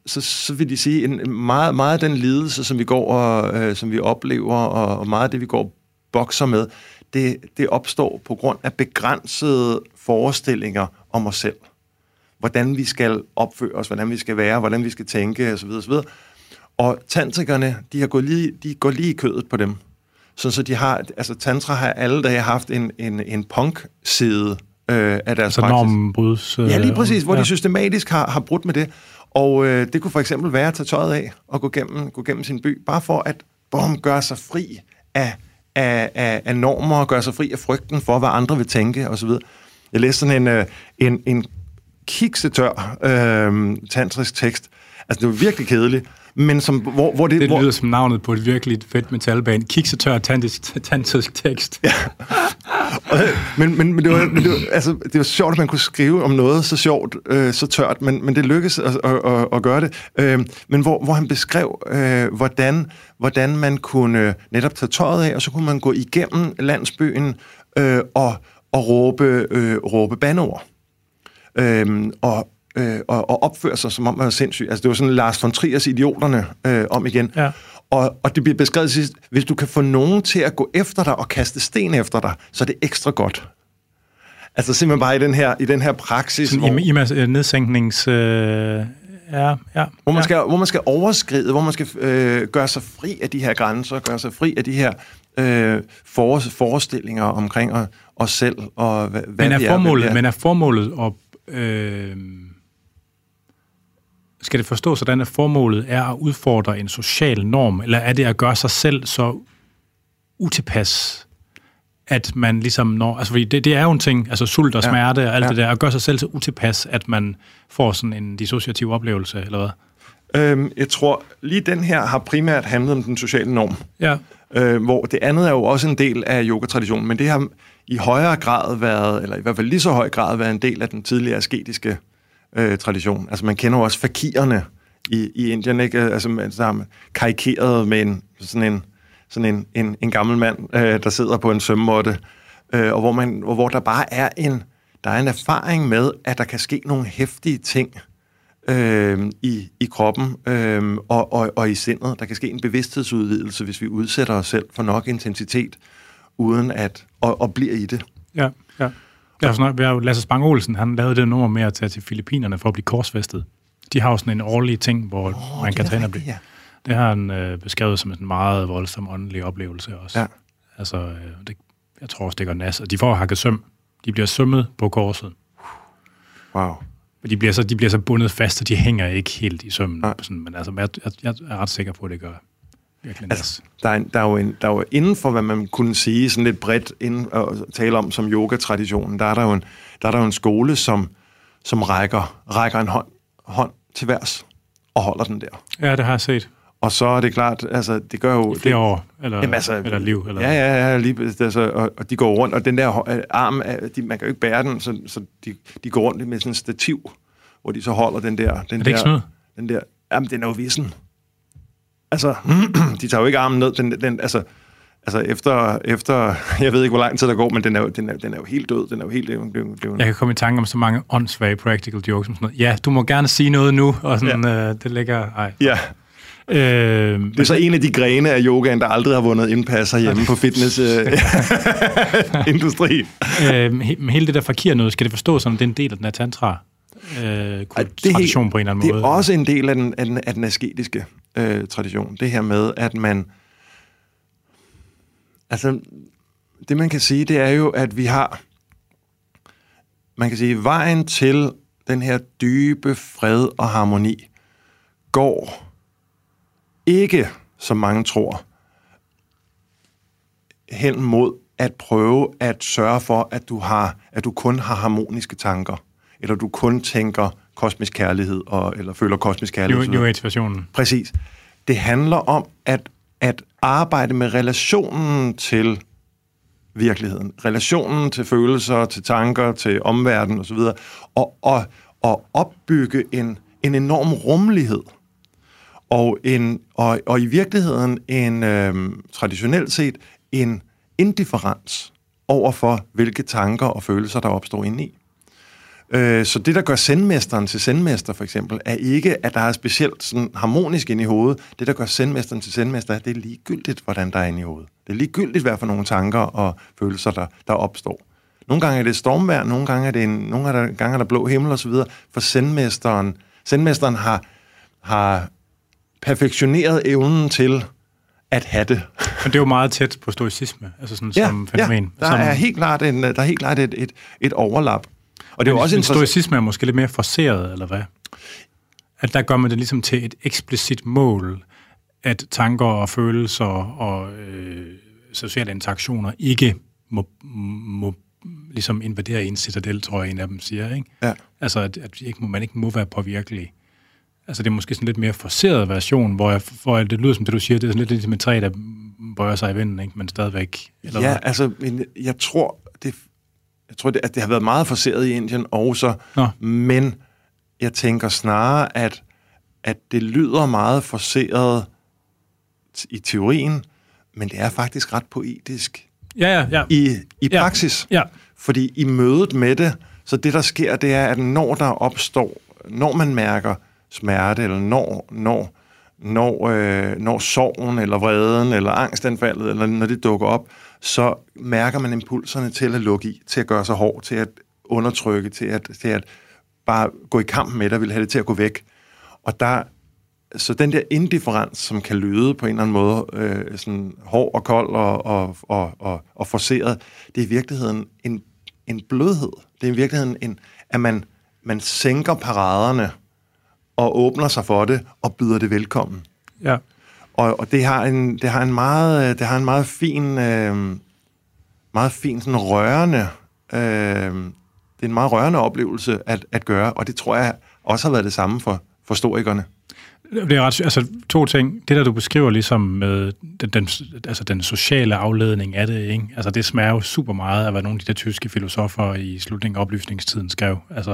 så vil de sige, meget af den lidelse, som vi går og som vi oplever, og meget af det, vi går og bokser med, det opstår på grund af begrænsede forestillinger om os selv. Hvordan vi skal opføre os, hvordan vi skal være, hvordan vi skal tænke, osv., osv. Og tantrikerne, de går lige i kødet på dem. Så de har, altså tantra har alle dage haft en punk-side af deres praksis. Så normen brydes. Ja, lige præcis, hvor de systematisk har brudt med det. Og det kunne for eksempel være at tage tøjet af og gå gennem sin by, bare for at gøre sig fri af normer og gøre sig fri af frygten for, hvad andre vil tænke osv. Jeg læste sådan en kiksetør tantrisk tekst. Altså, det var virkelig kedeligt. Men som, hvor det lyder som navnet på et virkelig fedt metalband. Kiksetør tantrisk tekst. Ja. Men det var altså, det var sjovt, at man kunne skrive om noget så sjovt, så tørt, men det lykkedes at gøre det. Men hvor han beskrev, hvordan man kunne netop tage tøjet af, og så kunne man gå igennem landsbyen og råbe bandeord. Og opføre sig, som om man var sindssyg. Altså, det var sådan Lars von Triers Idioterne om igen. Ja. Og det bliver beskrevet sidst, hvis du kan få nogen til at gå efter dig og kaste sten efter dig, så er det ekstra godt. Altså simpelthen bare i den her praksis. I nedsænknings... Hvor man skal overskride, hvor man skal gøre sig fri af de her grænser, gøre sig fri af de her forestillinger omkring os selv. Og hvad er formålet, men er formålet at... Skal det forstås sådan, at formålet er at udfordre en social norm, eller er det at gøre sig selv så utilpas, at man ligesom når... Altså, fordi det er jo en ting, altså sult og smerte og alt det der, at gøre sig selv så utilpas, at man får sådan en dissociativ oplevelse, eller hvad? Jeg tror, lige den her har primært handlet om den sociale norm. Ja. Hvor det andet er jo også en del af yogatraditionen, men det har i højere grad været, eller i hvert fald lige så høj grad været en del af den tidligere asketiske tradition. Altså man kender jo også fakirerne i Indien, ikke? Altså man karikeret med en gammel mand, der sidder på en sømmåtte, og hvor der bare er en erfaring med, at der kan ske nogle heftige ting i kroppen og i sindet. Der kan ske en bevidsthedsudvidelse, hvis vi udsætter os selv for nok intensitet, uden at og bliver i det. Ja, ja. Lasse Spang Olsen, han lavede det nummer med at tage til Filippinerne for at blive korsfæstet. De har jo sådan en årlig ting, hvor man kan træne at blive. Ja. Det har han beskrevet som en meget voldsom åndelig oplevelse også. Ja. Altså, jeg tror også, det går nas. Og de får hakket søm. De bliver sømmet på korset. Wow. Og de bliver så bundet fast, og de hænger ikke helt i sømmen. Ja. Sådan, men altså, jeg er ret sikker på, at det gør. Altså, der er jo inden for, hvad man kunne sige sådan lidt bredt inden at tale om som yogatraditionen, der er jo en skole, som rækker en hånd til værs og holder den der. Ja, det har jeg set. Og så er det klart, altså det gør jo... flere år, eller liv, eller... Ja, lige, altså, og de går rundt, og den der arm, man kan jo ikke bære den, så de går rundt med sådan en stativ, hvor de så holder den der... Den der, jamen, den er jo vissen. Altså, de tager jo ikke armen ned. Den, altså efter, jeg ved ikke, hvor lang tid der går, men den er jo helt død. Den er jo helt død. Jeg kan komme i tanke om så mange åndssvage practical jokes. Som sådan noget. Ja, du må gerne sige noget nu, og sådan, ja. Det ligger... Ej. Ja. Det er så en af de grene af yogaen, der aldrig har vundet indpasser hjemme på fitnessindustrien. Hele det der fakir noget, skal det forstås som, det er en del af den her tantra? Tradition på en eller anden måde. Det er også en del af den asketiske tradition. Det her med, at man... Altså, det man kan sige, det er jo, at vi har... Man kan sige, vejen til den her dybe fred og harmoni går ikke, som mange tror, hen mod at prøve at sørge for, at du kun har harmoniske tanker. Eller du kun tænker kosmisk kærlighed, eller føler kosmisk kærlighed. New Age-versionen. Præcis. Det handler om at arbejde med relationen til virkeligheden. Relationen til følelser, til tanker, til omverdenen osv. Og opbygge en enorm rummelighed. Og i virkeligheden traditionelt set en indifferens over for, hvilke tanker og følelser, der opstår indeni. Så det, der gør sendmesteren til sendmester, for eksempel, er ikke, at der er specielt sådan harmonisk inde i hovedet. Det, der gør sendmesteren til sendmester, er, at det er ligegyldigt, hvordan der er inde i hovedet. Det er ligegyldigt, hvad for nogle tanker og følelser, der opstår. Nogle gange er det stormvejr, nogle gange er det nogle gange er der blå himmel osv. For sendmesteren har perfektioneret evnen til at have det. Men det er jo meget tæt på stoicisme, altså sådan som fænomen. Ja, der er helt klart et overlap. Og det er jo også en stoicisme er måske lidt mere forceret, eller hvad? At der gør man det ligesom til et eksplicit mål, at tanker og følelser og sociale interaktioner ikke må ligesom invaderer ens citadel, tror jeg en af dem siger, ikke? Ja. Altså, at man ikke må være påvirkelig. Altså, det er måske sådan lidt mere forceret version, hvor jeg, det lyder som det, du siger, det er sådan lidt ligesom et træ, der bøjer sig i vinden, ikke? Men stadigvæk. Eller ja, hvad? Altså, men jeg tror, det har været meget forceret i Indien også, men jeg tænker snarere, at det lyder meget forceret i teorien, men det er faktisk ret poetisk i praksis. Ja. Fordi i mødet med det, så det der sker, det er, at når man mærker smerte, eller når sorgen, eller vreden, eller angstanfaldet, eller når det dukker op, så mærker man impulserne til at lukke i, til at gøre sig hård, til at undertrykke, til at bare gå i kamp med det, vil have det til at gå væk. Og så den der indifferens, som kan lyde på en eller anden måde sådan hård og kold og forceret, det er i virkeligheden en blødhed. Det er i virkeligheden at man sænker paraderne og åbner sig for det og byder det velkommen. Ja. Og det har en meget fin sådan rørende det er en meget rørende oplevelse at gøre, og det tror jeg også har været det samme for historikerne. Det er ret, altså to ting. Det der du beskriver ligesom med den sociale afledning af det, ikke? Altså det smager jo super meget af hvad nogle af de der tyske filosofer i slutningen af oplysningstiden skrev. Altså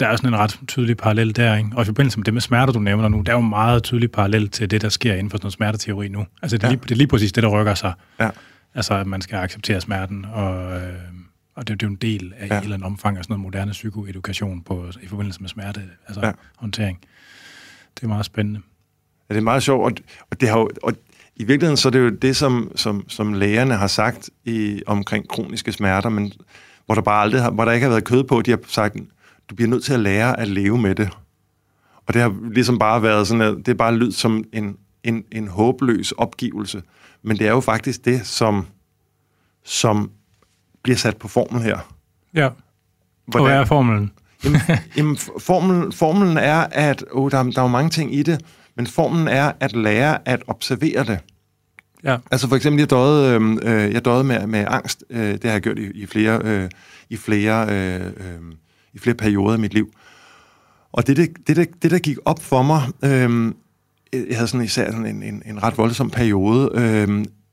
der er sådan en ret tydelig parallel der, ikke? Og i forbindelse med det med smerter, du nævner nu, der er jo meget tydelig parallel til det, der sker inden for sådan en smerteteori nu. Altså det er lige præcis det, der rykker sig. Ja. Altså at man skal acceptere smerten, og det er jo en del af et eller andet omfang af sådan noget moderne psykoedukation i forbindelse med smerte, altså håndtering. Det er meget spændende. Ja, det er meget sjovt, og i virkeligheden så er det jo det, som lægerne har sagt omkring kroniske smerter, men hvor der ikke har været kød på, de har sagt, du bliver nødt til at lære at leve med det. Og det har ligesom bare været sådan, at det er bare lyd som en håbløs opgivelse. Men det er jo faktisk det, som bliver sat på formel her. Ja. Hvad er formelen? Jamen, formelen er, at der er jo mange ting i det, men formelen er at lære at observere det. Ja. Altså for eksempel, jeg døjede med angst. Det har jeg gjort i flere perioder i mit liv. Og det der gik op for mig, jeg havde sådan især sådan en ret voldsom periode,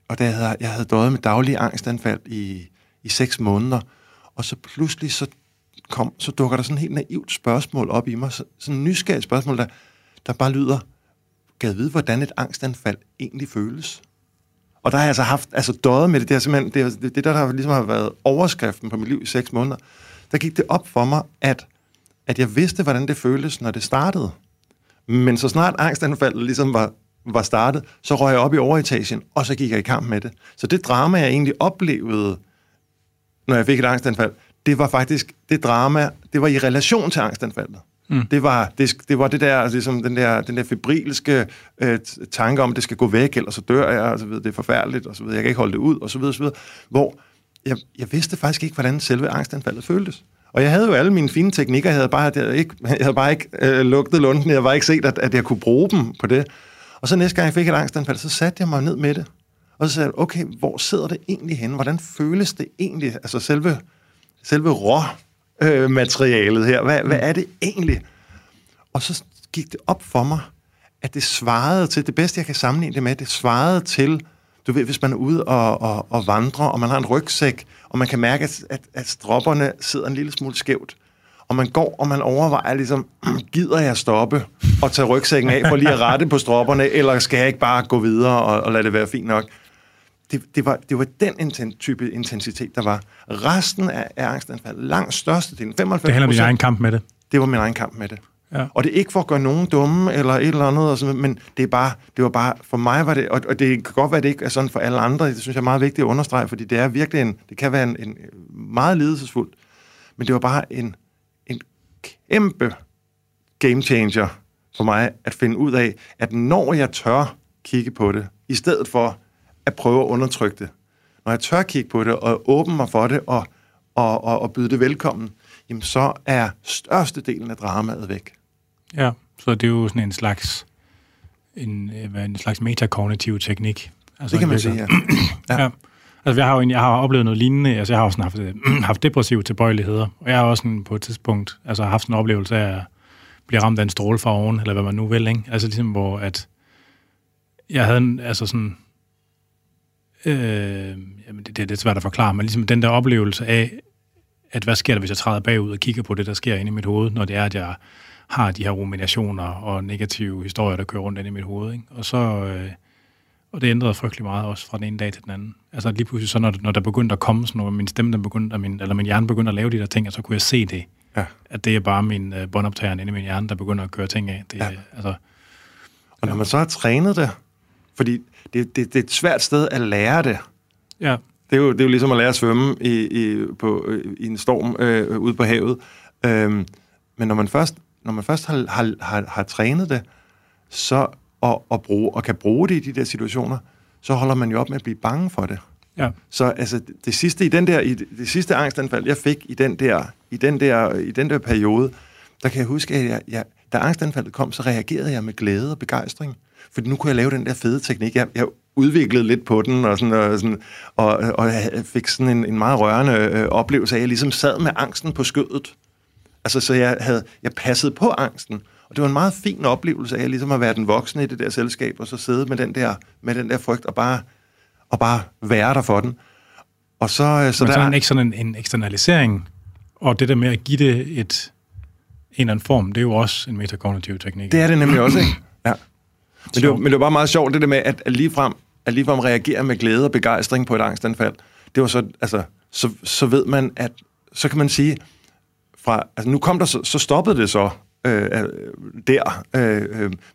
og jeg havde døjet med daglige angstanfald i 6 måneder, og så pludselig så dukker der sådan et helt naivt spørgsmål op i mig, sådan en nysgerrig spørgsmål, der bare lyder, gad vide, hvordan et angstanfald egentlig føles? Og der har jeg altså døjet med det, det der ligesom har været overskriften på mit liv i 6 måneder, der gik det op for mig, at jeg vidste, hvordan det føltes, når det startede. Men så snart angstanfaldet ligesom var startet, så røg jeg op i overetagen, og så gik jeg i kamp med det. Så det drama, jeg egentlig oplevede, når jeg fik et angstanfald, det var faktisk det drama, det var i relation til angstanfaldet. Mm. Det var det der, ligesom den der febrilske tanke om, at det skal gå væk, eller så dør jeg, og så videre, det er forfærdeligt, og så videre, jeg kan ikke holde det ud, og så videre, og så videre. Hvor jeg vidste faktisk ikke, hvordan selve angstanfaldet føltes. Og jeg havde jo alle mine fine teknikker, jeg havde bare ikke lugtet lunden, jeg var ikke set, at jeg kunne bruge dem på det. Og så næste gang jeg fik et angstanfald, så satte jeg mig ned med det. Og så sagde jeg, okay, hvor sidder det egentlig henne? Hvordan føles det egentlig? Altså selve råmaterialet her, hvad er det egentlig? Og så gik det op for mig, at det svarede til, det bedste jeg kan sammenligne det med, det svarede til, du ved, hvis man er ude og vandrer, og man har en rygsæk, og man kan mærke, at stropperne sidder en lille smule skævt, og man går, og man overvejer ligesom, gider jeg stoppe og tage rygsækken af for lige at rette på stropperne, eller skal jeg ikke bare gå videre og lade det være fint nok? Det var den type intensitet, der var. Resten af angstanfald, langt størstedelen, 95%. Det handler om din egen kamp med det. Det var min egen kamp med det. Ja. Og det er ikke for at gøre nogen dumme, eller et eller andet, og sådan, men det var bare, for mig var det, og det kan godt være, at det ikke er sådan for alle andre, det synes jeg er meget vigtigt at understrege, fordi det er virkelig det kan være en meget lidelsesfuldt, men det var bare en kæmpe game changer for mig, at finde ud af, at når jeg tør kigge på det, i stedet for at prøve at undertrykke det, når jeg tør kigge på det, og åbne mig for det, og byde det velkommen, jamen så er størstedelen af dramaet væk. Ja, så det er jo sådan en slags metakognitiv teknik. Altså det kan man sige, ja. Ja. Altså, jeg har oplevet noget lignende. Altså, jeg har også haft depressive tilbøjeligheder. Og jeg har også på et tidspunkt haft en oplevelse af at blive ramt af en stråle fra oven, eller hvad man nu vil, ikke? Altså, ligesom hvor at jeg havde en, altså sådan... jamen, det er lidt svært at forklare, men ligesom den der oplevelse af, at hvad sker der, hvis jeg træder bagud og kigger på det, der sker inde i mit hoved, når det er, at jeg har de her ruminationer og negative historier, der kører rundt inde i mit hoved, ikke? Og så... og det ændrede frygtelig meget også fra den ene dag til den anden. Altså lige pludselig, så når der begyndte at komme sådan noget, min stemme, min hjerne begyndte at lave de der ting, og så kunne jeg se det. Ja. At det er bare min båndoptageren inde i min hjerne, der begynder at køre ting af. Det, ja. Altså, og når man så har trænet det, fordi det er et svært sted at lære det. Ja. Det er jo ligesom at lære at svømme i en storm ude på havet. Men når man først har trænet det, så... Og kan bruge det i de der situationer, så holder man jo op med at blive bange for det. Ja. Så altså det sidste angstanfald jeg fik i den der periode, der kan jeg huske, at jeg, da angstanfaldet kom, så reagerede jeg med glæde og begejstring, for nu kunne jeg lave den der fede teknik. Jeg udviklede lidt på den og jeg fik sådan en meget rørende oplevelse af, at jeg ligesom sad med angsten på skødet. Altså så jeg passede på angsten. Og det var en meget fin oplevelse af ligesom at være den voksne i det der selskab, og så sidde med den der frygt og bare være der for den. Og så der er ikke sådan en eksternalisering, og det der med at give det en eller anden form, det er jo også en metakognitiv teknik. Det er det nemlig også, ikke? Ja. Men det var bare meget sjovt, det der med at ligefrem reagere med glæde og begejstring på et angstanfald. Det var så, altså, så ved man, at så kan man sige, nu kom der, så stoppede det så,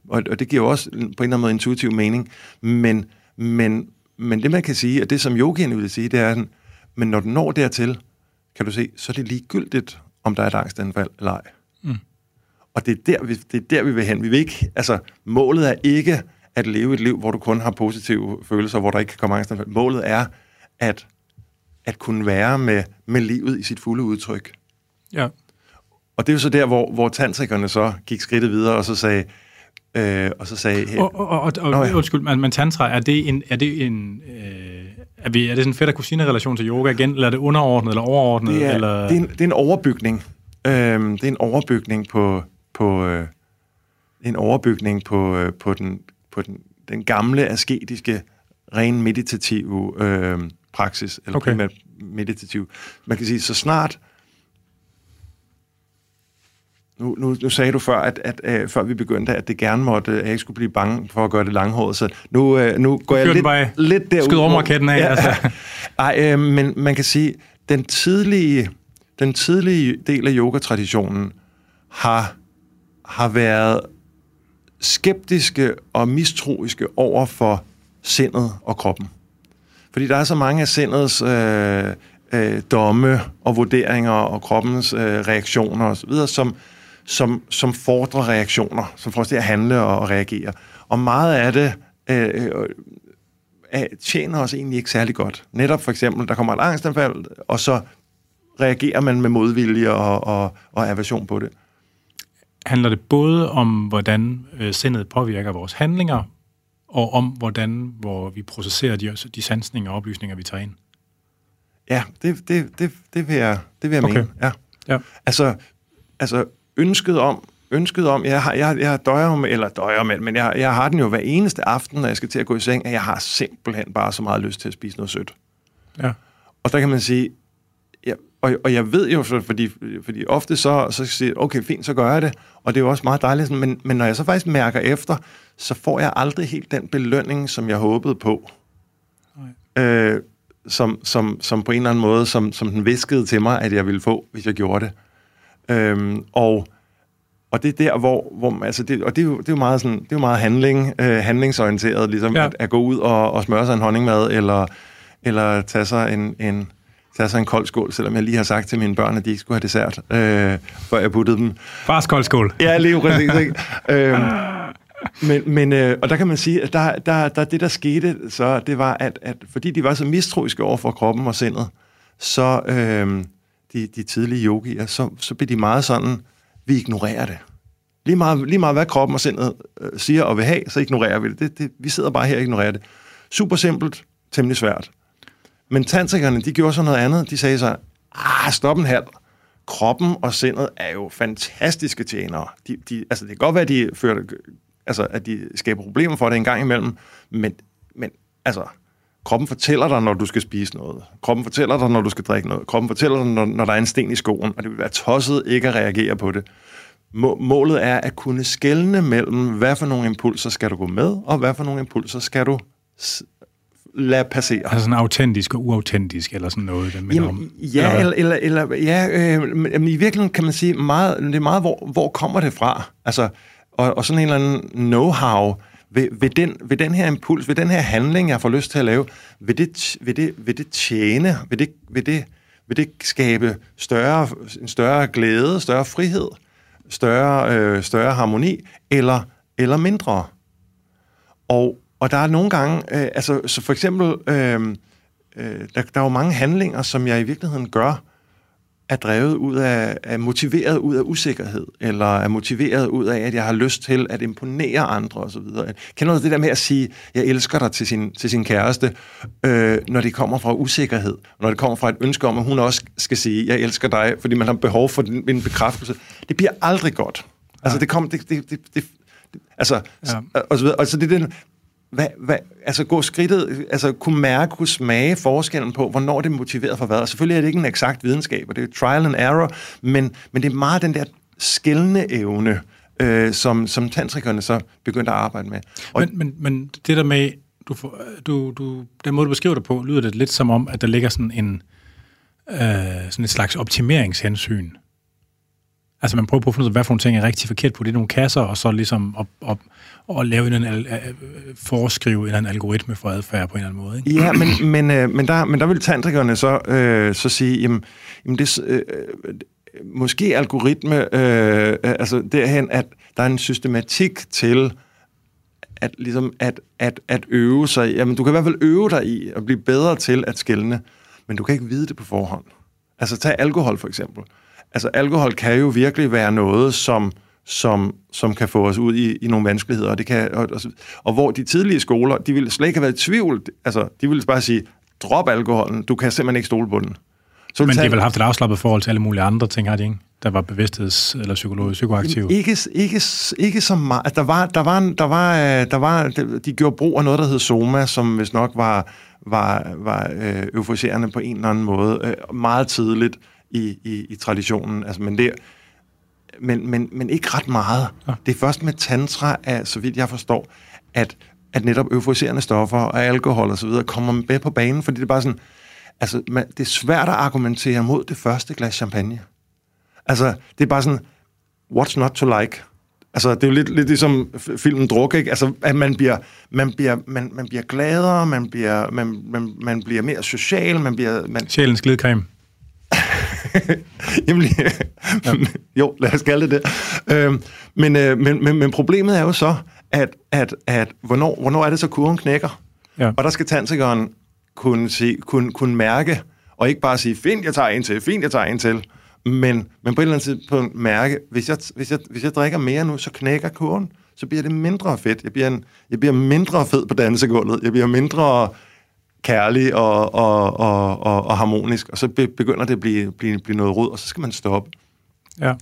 og det giver også på en eller anden måde intuitiv mening, men det man kan sige, og det som yogaen vil sige, det er, men når du når dertil, kan du se, så er det ligegyldigt, om der er et angstanfald eller ej. Mm. Og det er der vi vil hen. Vi vil ikke, altså målet er ikke at leve et liv, hvor du kun har positive følelser, hvor der ikke kan komme angstanfald. Målet er at kunne være med livet i sit fulde udtryk. Ja. Og det er jo så der, hvor tantrikerne så gik skridtet videre, og så sagde... Undskyld, men tantra, er det sådan en fætter-kusine-relation til yoga igen, eller er det underordnet eller overordnet? Det er en overbygning. Det er en overbygning på den gamle asketiske, ren meditative praksis, eller primært meditativ. Man kan sige, så snart... Nu sagde du før, at før vi begyndte, at det gerne måtte, at jeg ikke skulle blive bange for at gøre det langhåret, så nu går jeg lidt derud. Skyd rumraketten af, ja, altså. Men man kan sige, den tidlige del af yogatraditionen har været skeptiske og mistroiske over for sindet og kroppen. Fordi der er så mange af sindets... domme og vurderinger og kroppens reaktioner osv., som fordrer reaktioner, som får os til at handle og reagere. Og meget af det tjener os egentlig ikke særlig godt. Netop for eksempel, der kommer et angstanfald, og så reagerer man med modvilje og aversion på det. Handler det både om, hvordan sindet påvirker vores handlinger, og om, hvor vi processerer de sansninger og oplysninger, vi tager ind? Ja, det vil jeg mene. Ja. Ja. Altså ønsket om jeg døjer med, men jeg har den jo hver eneste aften, når jeg skal til at gå i seng, at jeg har simpelthen bare så meget lyst til at spise noget sødt. Ja. Og der kan man sige, ja, og jeg ved jo, fordi ofte så siger jeg, okay, fint, så gør jeg det, og det er jo også meget dejligt, men når jeg så faktisk mærker efter, så får jeg aldrig helt den belønning, som jeg håbede på. Nej. Som på en eller anden måde, som den viskede til mig, at jeg ville få, hvis jeg gjorde det. Og det er der, hvor altså det er jo meget handlingsorienteret, ligesom, ja. at gå ud og smøre sig en honningmad, eller tage sig en kold skål, selvom jeg lige har sagt til mine børn, at de ikke skulle have dessert, før jeg puttede dem. Fars kold skål. Ja, lige præcis. Men og der kan man sige, at der skete, så det var, at fordi de var så mistroiske over for kroppen og sindet, så de tidlige yogier, så blev de meget sådan, vi ignorerer det. Lige meget hvad kroppen og sindet siger og vil have, så ignorerer vi det. Vi sidder bare her og ignorerer det. Super simpelt, temmelig svært. Men tantrikerne, de gjorde så noget andet. De sagde så, stop en halv. Kroppen og sindet er jo fantastiske tjenere. Altså, det kan godt være, at de fører, altså, at de skaber problemer for det en gang imellem, men altså, kroppen fortæller dig, når du skal spise noget. Kroppen fortæller dig, når du skal drikke noget. Kroppen fortæller dig, når der er en sten i skoen, og det vil være tosset ikke at reagere på det. Målet er at kunne skelne mellem, hvad for nogle impulser skal du gå med, og hvad for nogle impulser skal du lade passere. Altså sådan autentisk og uautentisk, eller sådan noget, det minder om. Ja, men i virkeligheden kan man sige, hvor kommer det fra? Altså, og sådan en eller anden know-how ved den her impuls, ved den her handling, jeg får lyst til at lave, vil det skabe en større glæde, større frihed, større harmoni, eller mindre. Og der er nogle gange, så for eksempel, der er jo mange handlinger, som jeg i virkeligheden gør, er drevet ud af, er motiveret ud af usikkerhed, eller er motiveret ud af, at jeg har lyst til at imponere andre, og så videre. Kender du det der med at sige, jeg elsker dig til sin kæreste, når det kommer fra usikkerhed, når det kommer fra et ønske om, at hun også skal sige, jeg elsker dig, fordi man har behov for en bekræftelse. Det bliver aldrig godt. Altså, og så videre. Og så det er den... gå skridtet, altså kunne mærke, kunne smage forskellen på, hvornår det er motiveret for hvad. Og selvfølgelig er det ikke en eksakt videnskab, og det er trial and error, men det er meget den der skelne evne, som tantrikerne så begyndte at arbejde med. Men det der med, den måde du beskriver det på, lyder det lidt som om, at der ligger sådan et slags optimeringshensyn. Altså man prøver på at finde ud af, hvad for nogle ting er rigtig forkert på. Det er nogle kasser, og så ligesom at lave foreskrive en algoritme for adfærd på en eller anden måde. Ikke? Ja, men der vil tantrikerne så sige, jamen det måske algoritme, altså derhen, at der er en systematik til at øve sig. Jamen du kan i hvert fald øve dig i at blive bedre til at skelne, men du kan ikke vide det på forhånd. Altså tag alkohol for eksempel. Altså, alkohol kan jo virkelig være noget, som kan få os ud i nogle vanskeligheder. Og, det kan, og hvor de tidlige skoler, de ville slet ikke have været i tvivl. Altså, de ville bare sige, drop alkoholen, du kan simpelthen ikke stole på den. Så men de har vel haft et afslappet forhold til alle mulige andre ting, har de ikke? Der var bevidstheds- eller psykoaktive. Ikke så meget. Altså, de gjorde brug af noget, der hed Soma, som hvis nok var euforiserende på en eller anden måde. Meget tidligt. I traditionen, altså, men ikke ret meget. Ja. Det er først med tantra, så vidt jeg forstår, at netop euforiserende stoffer og alkohol og så videre kommer med på banen, fordi det er bare sådan, altså det er svært at argumentere mod det første glas champagne. Altså det er bare sådan, what's not to like? Altså det er jo lidt ligesom filmen Druk, ikke? Altså at man bliver gladere, man bliver mere social, sjælens glidecreme. Jamen, jo, lad os kalde det. Men problemet er jo så, at hvornår er det så kurven knækker? Ja. Og der skal tantrikeren kunne mærke, og ikke bare sige, fint, jeg tager en til, men på et eller andet tidspunkt mærke, hvis jeg drikker mere nu, så knækker kurven, så bliver det mindre fedt. Jeg bliver mindre fed på dansegulvet, jeg bliver mindre... kærlig og harmonisk, og så begynder det at blive noget rod, og så skal man stoppe. Ja.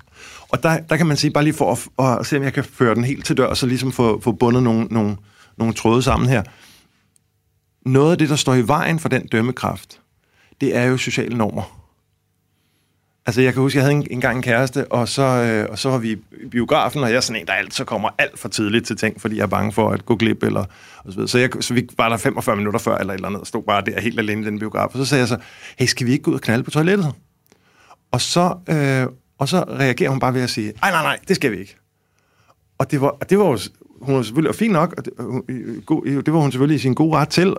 Og der kan man sige, bare lige for at se, om jeg kan føre den helt til dør, og så ligesom få bundet nogle tråde sammen her. Noget af det, der står i vejen for den dømmekraft, det er jo sociale normer. Altså, jeg kan huske, jeg havde engang en kæreste, og så var vi i biografen, og jeg er sådan en, der altid kommer alt for tidligt til ting, fordi jeg er bange for at gå glip, eller og så videre. Så vi var der 45 minutter før, eller andet, og stod bare der helt alene i den biograf. Og så sagde jeg så, hey, skal vi ikke gå ud og knalde på toilettet? Og så reagerer hun bare ved at sige, nej, det skal vi ikke. Og det var jo, hun var selvfølgelig fint nok, og det var hun selvfølgelig i sin gode ret til.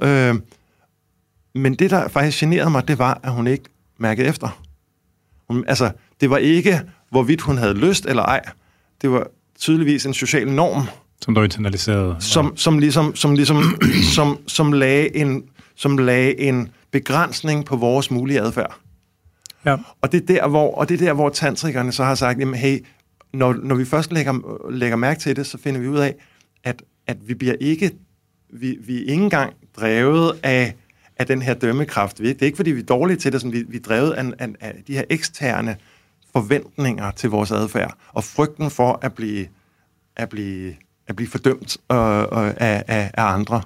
Men det, der faktisk generede mig, det var, at hun ikke mærkede efter. Altså, det var ikke, hvorvidt hun havde lyst eller ej. Det var tydeligvis en social norm. Som du internaliserede. Som lagde en begrænsning på vores mulige adfærd. Ja. Og det er der, hvor tantrikerne så har sagt, jamen, hey, når vi først lægger mærke til det, så finder vi ud af, at vi ikke engang drevet af af den her dømmekraft. Det er ikke, fordi vi er dårlige til det, som vi er drevet af de her eksterne forventninger til vores adfærd, og frygten for at blive fordømt af andre.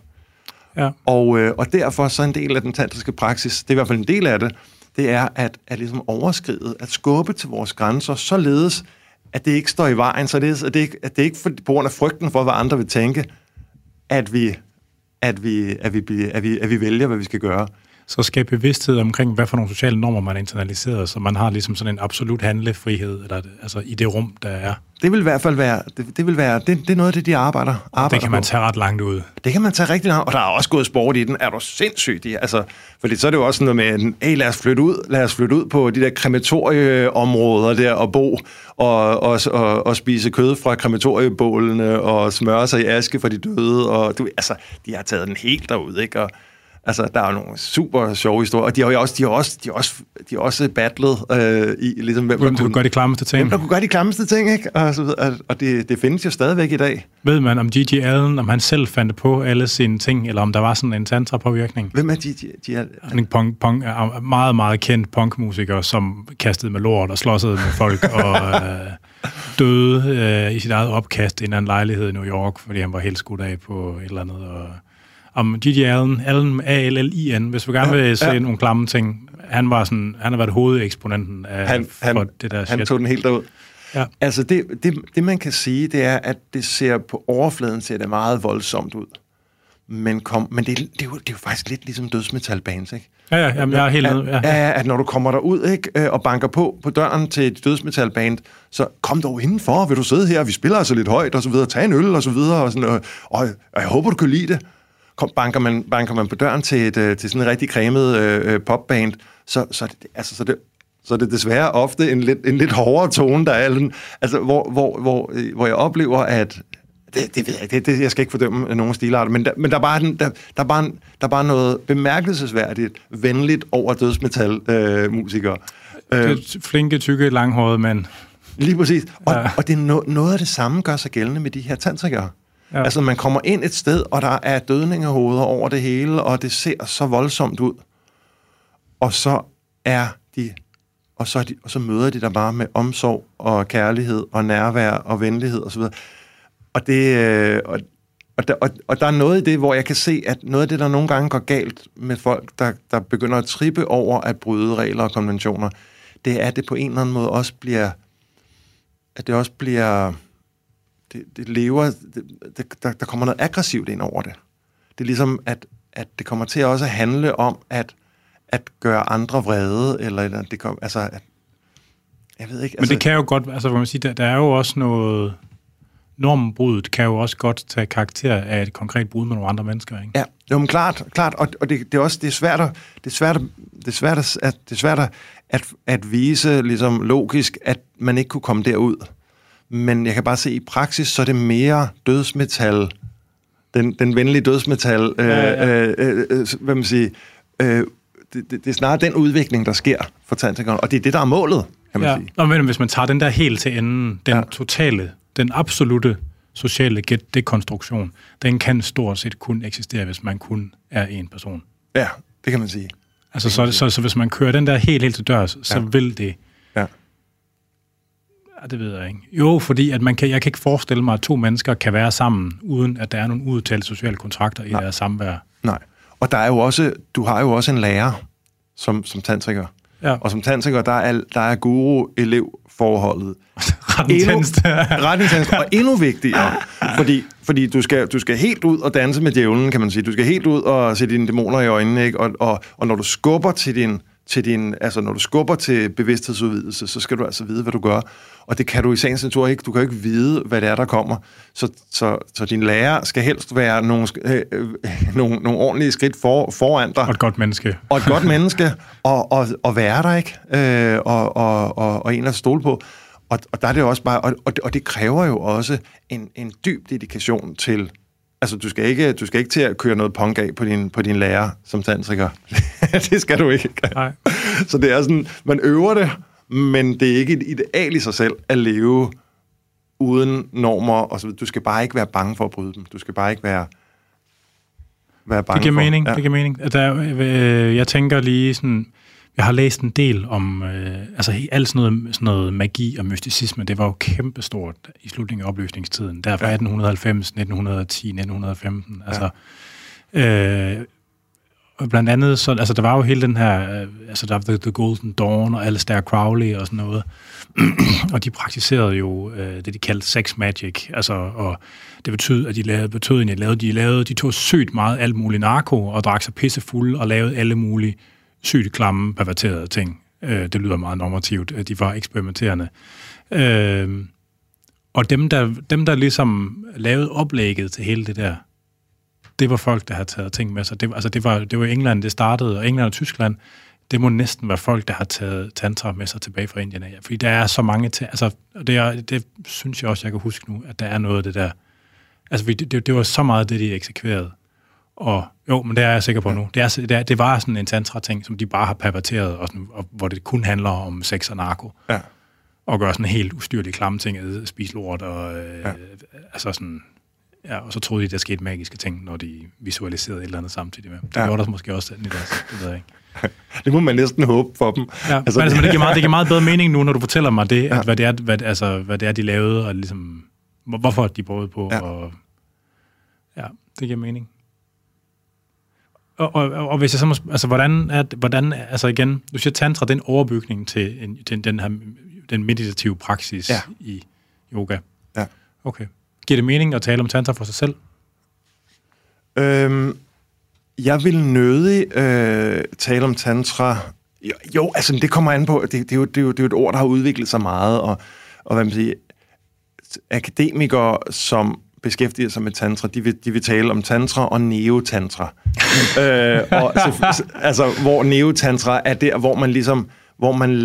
Ja. Og derfor så en del af den tantriske praksis, det er i hvert fald en del af det, det er at ligesom overskride, at skubbe til vores grænser, således at det ikke står i vejen, således at det ikke på grund af frygten for, hvad andre vil tænke, at vi vælger, hvad vi skal gøre. Så skabe bevidsthed omkring, hvad for nogle sociale normer man internaliserer, så man har ligesom sådan en absolut handlefrihed, eller altså i det rum, der er. Det vil i hvert fald være, det er noget af det, de arbejder det kan man tage ret langt ud. Det kan man tage rigtig langt, og der er også gået sport i den. Er du sindssygt? Altså, fordi så er det jo også sådan noget med, hey, lad os flytte ud på de der krematorieområder der og bo, og spise kød fra krematoriebålene, og smøre sig i aske for de døde, og altså, de har taget den helt derud, ikke? Og altså, der er nogle super sjove historier, og de har jo også, de har også battlet i ligesom hvem kunne gøre de klammeste ting. Hvem kunne gøre de klammeste ting, ikke? Og det findes jo stadigvæk i dag. Ved man om G.G. Allin, om han selv fandt på alle sine ting, eller om der var sådan en tantra-påvirkning? Hvem er G.G. Allin? Han er meget, meget kendt punkmusiker, som kastede med lort og slåssede med folk og døde i sit eget opkast i en eller anden lejlighed i New York, fordi han var helt skudt af på et eller andet og om G.G. Allin, A-L-L-I-N, hvis vi gerne vil se nogle klamme ting. Han har været hovedeksponenten af for det der shit. Han tog den helt derud. Ja. Altså, det man kan sige, det er, at det ser på overfladen ser det meget voldsomt ud. Men det er jo faktisk lidt ligesom dødsmetalbands, ikke? Ja, jamen, jeg er helt nede. Ja. At når du kommer derud, ikke, og banker på døren til et dødsmetalband, så kom dog indenfor, vil du sidde her, vi spiller altså lidt højt, og så videre, tag en øl, og så videre, og sådan, og jeg håber, du kan lide det. Banker man på døren til sådan en rigtig cremet popband, så er det desværre ofte en lidt hårdere tone, der er den, altså hvor jeg oplever, at det ved jeg ikke, jeg skal ikke fordømme nogen stilart, men der er bare noget bemærkelsesværdigt venligt over dødsmetal musikere. Flinke, tykke, langhårede mænd. Lige præcis. Og det er noget af det samme gør sig gældende med de her tantrikere. Ja. Altså, man kommer ind et sted, og der er dødningehoveder over det hele, og det ser så voldsomt ud. Og så møder de der bare med omsorg og kærlighed og nærvær og venlighed osv. Og der er noget i det, hvor jeg kan se, at noget af det, der nogle gange går galt med folk, der begynder at trippe over at bryde regler og konventioner, det er, at det på en eller anden måde også bliver... At det også bliver... Der kommer noget aggressivt ind over det. Det er ligesom, at det kommer til også at handle om at gøre andre vrede, eller det kommer, altså, at, jeg ved ikke. Men altså, det kan jo godt, altså hvor man siger, der er jo også noget, normbruddet kan jo også godt tage karakter af et konkret brud med nogle andre mennesker, ikke? Ja, jo, men klart, og det er også, det er svært at vise, ligesom logisk, at man ikke kunne komme derud. Men jeg kan bare se, at i praksis, så er det mere dødsmetal, den venlige dødsmetal, hvad man siger, det er snarere den udvikling, der sker for tantrikeren, og det er det, der er målet, kan man sige. Nå, men hvis man tager den der helt til enden, den totale, den absolute sociale dekonstruktion, den kan stort set kun eksistere, hvis man kun er en person. Ja, det kan man sige. Altså, så hvis man kører den der helt til dørs, så vil det... Ja. Det ved jeg ikke. Jo, fordi at jeg kan ikke forestille mig, at to mennesker kan være sammen, uden at der er nogle udtalte sociale kontrakter i deres samvær. Nej. Og der er jo også, du har jo også en lærer som tantriker. Ja. Og som tantriker, der er guru-elev-forholdet. Ret intenst. Og endnu vigtigere. Fordi du skal helt ud og danse med djævlen, kan man sige. Du skal helt ud og se dine dæmoner i øjnene, ikke? Og når du skubber når du skubber til bevidsthedsudvidelse, så skal du altså vide, hvad du gør. Og det kan du i sagens natur ikke. Du kan jo ikke vide, hvad det er, der kommer. Så din lærer skal helst være nogle ordentlige skridt foran dig. Og et godt menneske. Og være der, ikke? Og en at stole på. Og der er det også bare... Og det kræver jo også en dyb dedikation til... Altså, du skal ikke til at køre noget punk af på din lærer som tantriker. Det skal du ikke. Nej. Så det er sådan, man øver det, men det er ikke et ideal i sig selv at leve uden normer. Og så, du skal bare ikke være bange for at bryde dem. Du skal bare ikke være... være bange for. Mening, ja. Det giver mening. Jeg tænker lige sådan... Jeg har læst en del om alt sådan noget magi og mysticisme. Det var jo kæmpestort i slutningen af opløsningstiden. Der fra 1890, 1910, 1915. Altså, blandt andet, så, altså, der var jo hele den her... Altså, der var The Golden Dawn og Aleister Crowley og sådan noget. Og de praktiserede jo det, de kaldte sex magic. Altså, og det betød, at de tog sygt meget alt muligt narko og drak sig pissefulde og lavede alle mulige sygt klamme, perverterede ting. Det lyder meget normativt. De var eksperimenterende. Og dem, der ligesom lavede oplægget til hele det der, det var folk, der havde taget ting med sig. Det var England, det startede, og England og Tyskland, det må næsten være folk, der har taget tantra med sig tilbage fra Indien. Fordi der er så mange ting. Det synes jeg også, jeg kan huske nu, at der er noget af det der. Altså, det var så meget det, de eksekverede. Og jo, men det er jeg sikker på nu. Det var sådan en tantra-ting, som de bare har perverteret, og hvor det kun handler om sex og narko. Ja. Og gøre sådan helt ustyrlige klamme ting, spise lort, og, og så troede de, der skete magiske ting, når de visualiserede et eller andet samtidig med. Det gjorde der måske også den i deres, det ved jeg ikke. Det må man næsten håbe for dem. Ja, men det giver meget bedre mening nu, når du fortæller mig det, at hvad det er, de lavede, og ligesom, hvorfor de brød på. Ja. Og, ja, det giver mening. Og hvis jeg så må, altså hvordan altså igen, du siger tantra, den overbygning til den her, den meditative praksis i yoga. Ja. Okay. Giver det mening at tale om tantra for sig selv? Jeg vil nødig tale om tantra. Jo, altså det kommer an på. Det er jo et ord, der har udviklet sig meget, og hvad man siger, akademikere som beskæftiger sig med tantra, de vil tale om tantra og neotantra. Hvor neotantra er der, hvor man ligesom, hvor man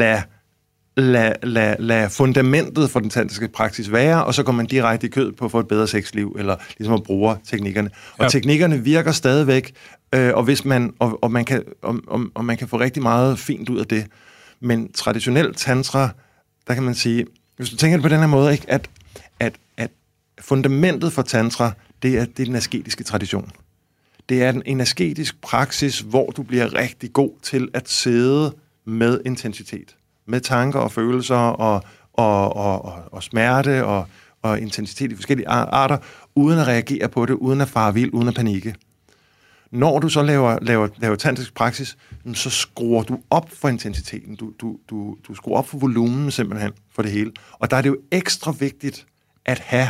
lader fundamentet for den tantriske praksis være, og så går man direkte i kød på at få et bedre sexliv, eller ligesom at bruge teknikkerne. Og teknikkerne virker stadigvæk, og hvis man, man kan få rigtig meget fint ud af det. Men traditionel tantra, der kan man sige, hvis du tænker det på den her måde, ikke, at fundamentet for tantra, det er den asketiske tradition. Det er en asketisk praksis, hvor du bliver rigtig god til at sidde med intensitet. Med tanker og følelser og smerte og intensitet i forskellige arter, uden at reagere på det, uden at fare vild, uden at panikke. Når du så laver tantrisk praksis, så skruer du op for intensiteten. Du skruer op for volumen simpelthen for det hele. Og der er det jo ekstra vigtigt at have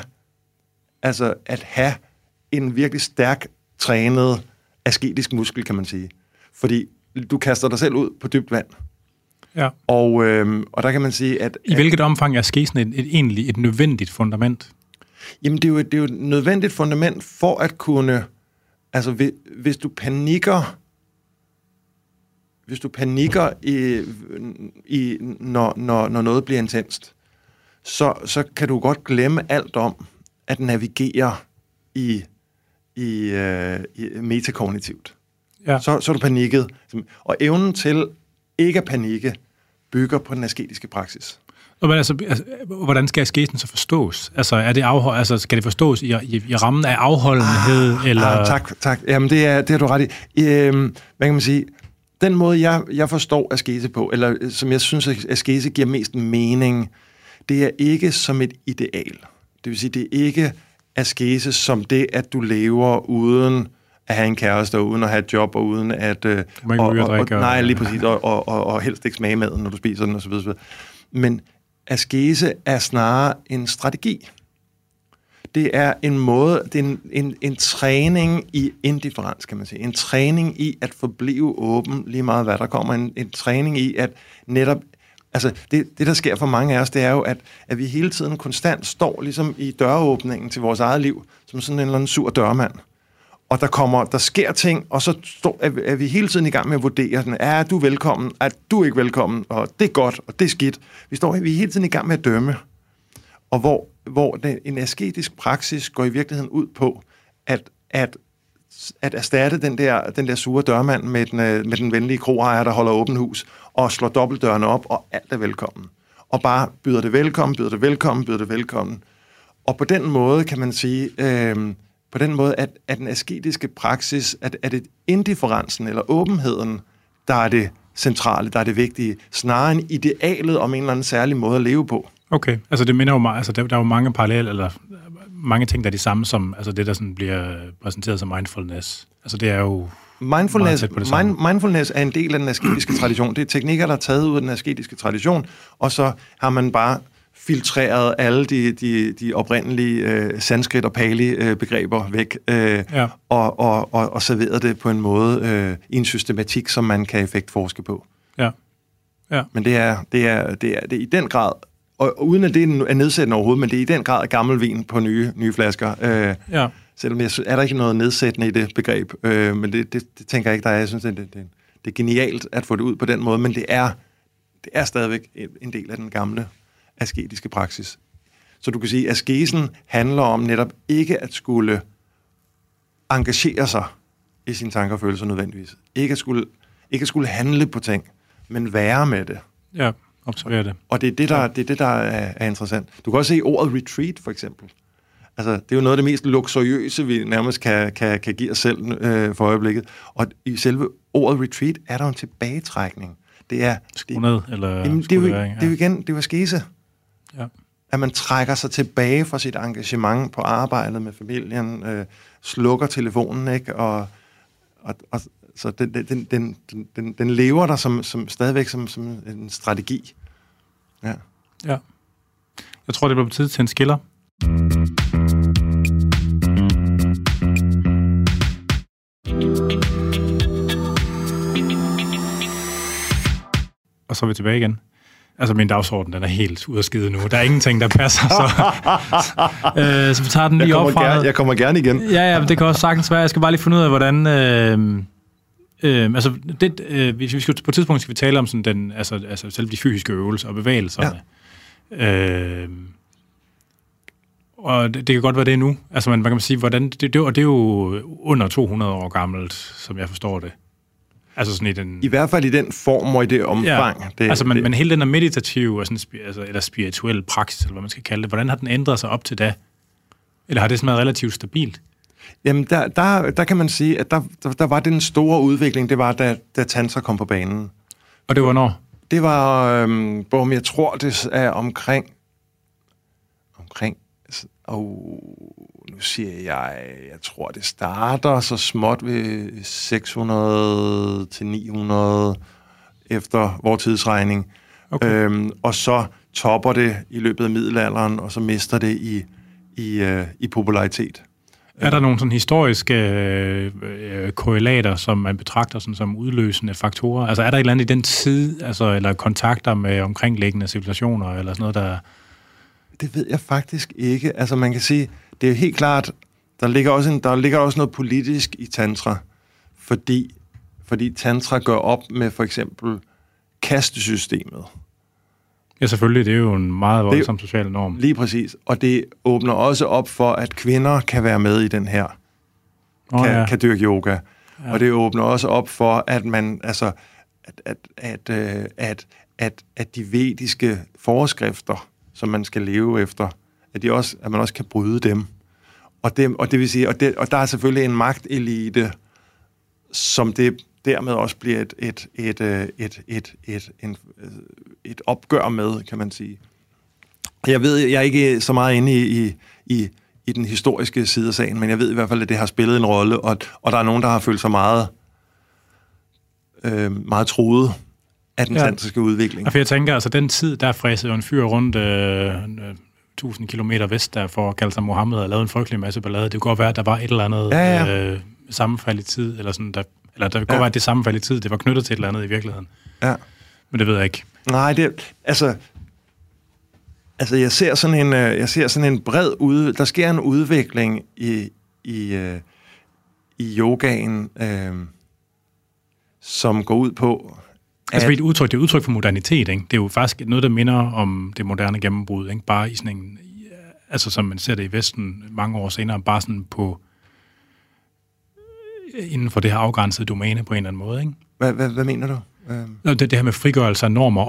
en virkelig stærk, trænet, asketisk muskel, kan man sige. Fordi du kaster dig selv ud på dybt vand. Ja. Og der kan man sige, at... I hvilket omfang er askesen egentlig et nødvendigt fundament? Jamen, det er jo et nødvendigt fundament for at kunne... Altså, hvis du panikker, når noget bliver intenst, så kan du godt glemme alt om at navigere i metakognitivt. Ja. Så er du panikket. Og evnen til ikke at panikke bygger på den asketiske praksis. Men altså, hvordan skal askesen så forstås? Altså, skal det forstås i rammen af afholdenhed? Eller? Tak. Jamen, det har du ret i. Hvad kan man sige? Den måde, jeg forstår askese på, eller som jeg synes, at askese giver mest mening, det er ikke som et ideal. Det vil sige, det er ikke askese som det, at du lever uden at have en kæreste, og uden at have et job, og uden at... nej, lige præcis, og helst ikke smage maden, når du spiser den, og så videre. Men askese er snarere en strategi. Det er en måde, det er en træning i indifferens, kan man sige. En træning i at forblive åben, lige meget hvad der kommer. En træning i at netop... Altså, det der sker for mange af os, det er jo, at vi hele tiden konstant står ligesom i døråbningen til vores eget liv, som sådan en eller anden sur dørmand. Og der sker ting, og så er vi hele tiden i gang med at vurdere, sådan, er du velkommen, er du ikke velkommen, og det er godt, og det er skidt. Vi er hele tiden i gang med at dømme. Og hvor en asketisk praksis går i virkeligheden ud på, at erstatte den der sure dørmand med den venlige kroejer, der holder åben hus, og slår dobbeltdørene op, og alt er velkommen. Og bare byder det velkommen, byder det velkommen, byder det velkommen. Og på den måde kan man sige, på den måde, at den asketiske praksis, at det indifferencen eller åbenheden, der er det centrale, der er det vigtige, snarere end idealet om en eller anden særlig måde at leve på. Okay, altså det minder jo mig, altså der er jo mange paralleller, eller mange ting, der er de samme som, altså det, der sådan bliver præsenteret som mindfulness. Altså det er jo mindfulness er en del af den asketiske tradition. Det er teknikker, der er taget ud af den asketiske tradition, og så har man bare filtreret alle de oprindelige sanskrit og pali begreber væk, og serveret det på en måde i en systematik, som man kan effektforske på. Ja. Ja. Men det er i den grad, og uden at det er nedsættende overhovedet, men det er i den grad gammel vin på nye flasker. Ja. Selvom er der ikke noget nedsættende i det begreb, men det tænker jeg ikke, der er. Jeg synes, det er genialt at få det ud på den måde, men det er stadigvæk en del af den gamle asketiske praksis. Så du kan sige, at askesen handler om netop ikke at skulle engagere sig i sine tanker og følelser nødvendigvis. Ikke at skulle handle på ting, men være med det. Ja, observere det. Og det er det, der er interessant. Du kan også se ordet retreat, for eksempel. Altså, det er jo noget af det mest luksuriøse, vi nærmest kan give os selv for øjeblikket. Og i selve ordet retreat er der en tilbagetrækning. Det er skundet, eller det er jo askese. Ja. At man trækker sig tilbage fra sit engagement på arbejdet med familien, slukker telefonen, ikke, og så den lever der som stadigvæk som en strategi. Ja. Ja. Jeg tror, det bliver på tide til en skiller. Og så er vi tilbage igen. Altså, min dagsorden, den er helt ud af skide nu. Der er ingenting, der passer, så vi tager den lige op fra. Jeg kommer gerne igen. Ja, men det kan også sagtens være. Jeg skal bare lige finde ud af, hvordan... vi skal, på et tidspunkt skal vi tale om sådan den, altså selv de fysiske øvelser og bevægelserne. Ja. Og det kan godt være det nu. Altså, man kan sige, hvordan... Og det er jo under 200 år gammelt, som jeg forstår det. Altså sådan i hvert fald i den form og i det omfang. Ja, men hele den der meditative og sådan, eller spirituelle praksis, eller hvad man skal kalde det, hvordan har den ændret sig op til da? Eller har det sådan været relativt stabilt? Jamen, der kan man sige, at der var den store udvikling, det var, da tantra kom på banen. Og det var når? Det var, jeg tror, det er omkring nu siger jeg tror, det starter så småt ved 600 til 900 efter vores tidsregning. Okay. Og så topper det i løbet af middelalderen, og så mister det i popularitet. Er der nogle sådan historiske korrelater, som man betragter sådan, som udløsende faktorer? Altså er der et eller andet i den tid, altså, eller kontakter med omkringliggende civilisationer, eller sådan noget, der... Det ved jeg faktisk ikke. Altså man kan sige, det er helt klart, der ligger også noget politisk i tantra, fordi tantra gør op med for eksempel kastesystemet. Ja, selvfølgelig, det er jo en meget voldsom social norm. Lige præcis, og det åbner også op for, at kvinder kan være med i den her, kan dyrke yoga. Ja. Og det åbner også op for, at man, altså, at de vediske forskrifter, som man skal leve efter, at man også kan bryde dem. Og det vil sige, og der er selvfølgelig en magtelite, som det dermed også bliver et opgør med, kan man sige. Jeg er ikke så meget inde i den historiske side af sagen, men jeg ved i hvert fald, at det har spillet en rolle, og der er nogen, der har følt sig meget truet af den tantriske udvikling. Og for jeg tænker, altså den tid, der fræsede jo en fyr rundt 1000 kilometer vest, der for at kalde sig Mohammed, og lavede en frygtelig masse ballade. Det kunne godt være, at der var et eller andet sammenfald i tid, eller sådan, der kunne godt være, at det sammenfald i tid, det var knyttet til et eller andet i virkeligheden. Ja. Men det ved jeg ikke. Nej, jeg ser sådan en bred ud. Der sker en udvikling i yogaen, som går ud på... Altså det er udtryk for modernitet, ikke? Det er jo faktisk noget, der minder om det moderne gennembrud, ikke? Bare i sådan en, altså som man ser det i Vesten mange år senere, bare sådan på, inden for det her afgrænsede domæne på en eller anden måde, ikke? Hvad mener du? Det her med frigørelse af normer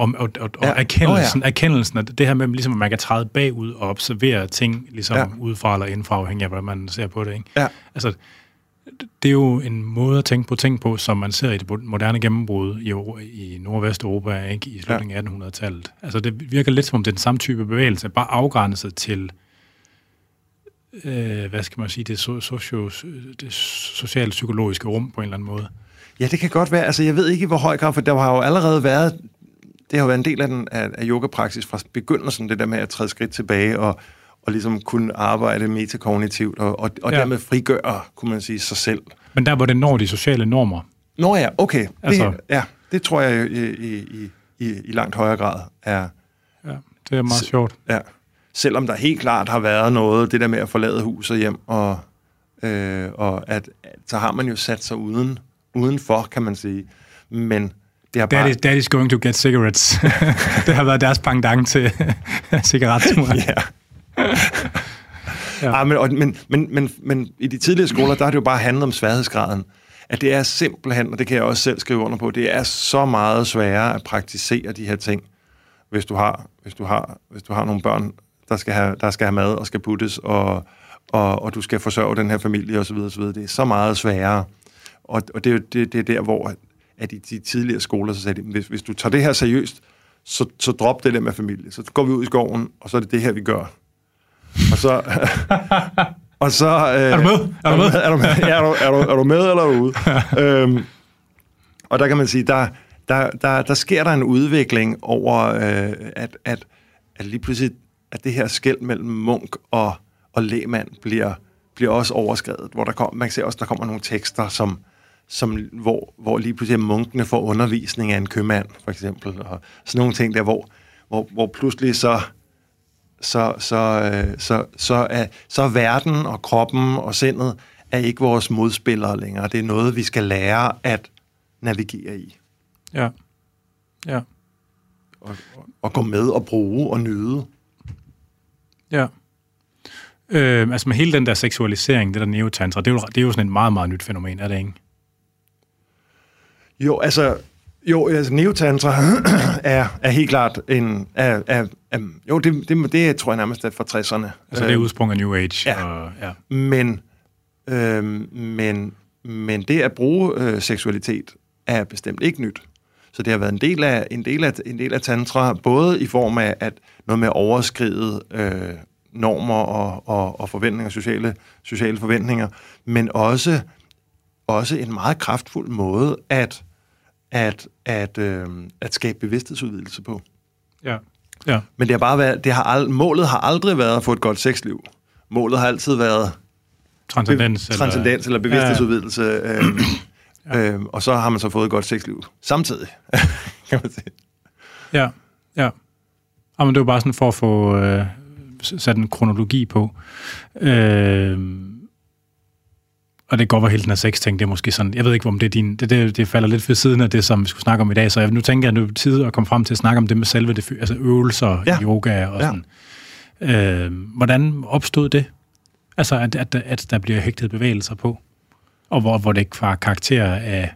og erkendelsen af det her med, ligesom, at man kan træde bagud og observere ting ligesom udefra eller indefra, afhængig af, hvordan man ser på det. Ikke? Ja. Altså, det er jo en måde at tænke på ting på, som man ser i det moderne gennembrud i Nordvest-Europa, ikke? I slutningen af 1800-tallet. Altså, det virker lidt som om det er den samme type bevægelse, bare afgrænset til hvad skal man sige, det socialpsykologiske rum på en eller anden måde. Ja, det kan godt være. Altså, jeg ved ikke, hvor høj grad, for der har jo allerede været, det har været en del af af yogapraksis fra begyndelsen, det der med at træde skridt tilbage og ligesom kunne arbejde metakognitivt og dermed frigøre, kunne man sige, sig selv. Men der, hvor det når de sociale normer. Nå ja, okay. Altså. Det tror jeg i langt højere grad er. Ja, det er meget sjovt. Ja. Selvom der helt klart har været noget, det der med at forlade hus og hjem, og at så har man jo sat sig udenfor, kan man sige. Men det har bare... Daddy's going to get cigarettes. Det har været deres pendant til cigaretturen. Ja. Ja. Men i de tidligere skoler, der har det jo bare handlet om sværhedsgraden. At det er simpelthen, og det kan jeg også selv skrive under på, det er så meget sværere at praktisere de her ting, hvis du har nogle børn, der skal have mad og skal puttes, og du skal forsørge den her familie osv. Det er så meget sværere. Og det er der, hvor at i de tidligere skoler, så sagde de, hvis du tager det her seriøst, så drop det der med familie. Så går vi ud i skoven, og så er det her, vi gør. Og så er du med, eller er du ude? Og der kan man sige, der sker der en udvikling over, at lige pludselig, at det her skel mellem munk og lægmand bliver også overskredet, hvor man ser også, der kommer nogle tekster, hvor lige pludselig munkene får undervisning af en købmand, for eksempel, og sådan nogle ting der, hvor pludselig så verden og kroppen og sindet er ikke vores modspillere længere. Det er noget, vi skal lære at navigere i. Ja. Ja. Og gå med og bruge og nyde. Ja. Altså med hele den der seksualisering, det der neotantra, det er jo sådan et meget, meget nyt fænomen, er det ikke? Jo, altså neotantra er helt klart en... det tror jeg nærmest er fra 60'erne. Altså det er udsprung af New Age. Ja. Men det at bruge seksualitet er bestemt ikke nyt. Så det har været en del af tantra, både i form af at noget med at overskride... normer og forventninger, sociale forventninger, men også en meget kraftfuld måde at skabe bevidsthedsudvidelse på. Ja. Ja. Men det har bare været, målet har aldrig været at få et godt sexliv. Målet har altid været transcendens eller bevidsthedsudvidelse. Ja. Og så har man så fået et godt sexliv samtidig, kan man sige. Ja. Ja. Men det var bare sådan for at få sat en kronologi på. Og det går godt, hvor hele den her sex-ting, det er måske sådan, jeg ved ikke, om det er din, det falder lidt for siden af det, som vi skulle snakke om i dag, så nu tænker jeg, nu er tid at komme frem til at snakke om det med selve det, altså øvelser, yoga og sådan. Hvordan opstod det? Altså, at der bliver hægtet bevægelser på, og hvor det ikke var karakter af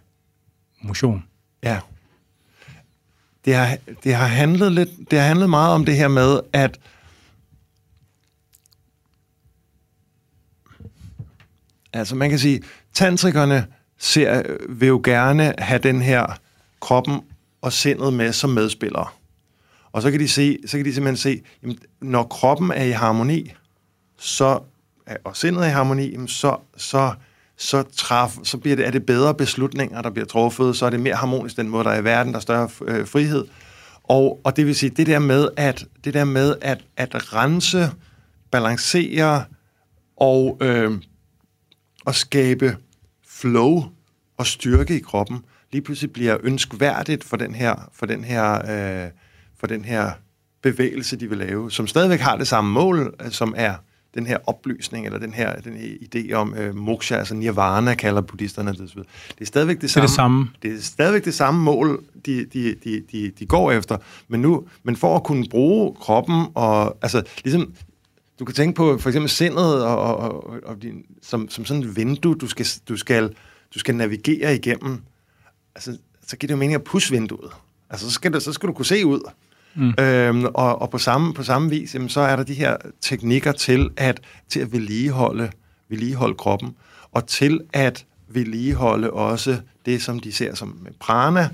motion. Ja. Det har handlet meget om det her med, at altså man kan sige, tantrikerne vil jo gerne have den her kroppen og sindet med som medspillere. Og så kan de simpelthen se, jamen, når kroppen er i harmoni, og sindet er i harmoni, jamen, så bliver det, er det bedre beslutninger, der bliver truffet, så er det mere harmonisk den måde, der er i verden, der er større frihed. Og det vil sige, det der med at rense, balancere og at skabe flow og styrke i kroppen, lige pludselig bliver ønskværdigt for den her bevægelse, de vil lave, som stadigvæk har det samme mål, som er den her oplysning, eller den her idé om moksha, altså nirvana, kalder buddhisterne det. Det er stadigvæk det samme. Det er stadigvæk det samme mål, de går efter, men for at kunne bruge kroppen, og altså ligesom... Du kan tænke på for eksempel sindet og din, som sådan et vindue, du skal navigere igennem. Altså, så giver det jo mening at pusse vinduet. Altså, så skal du kunne se ud. Mm. Og på samme vis, jamen, så er der de her teknikker til at vedligeholde kroppen, og til at vedligeholde også det, som de ser som prana,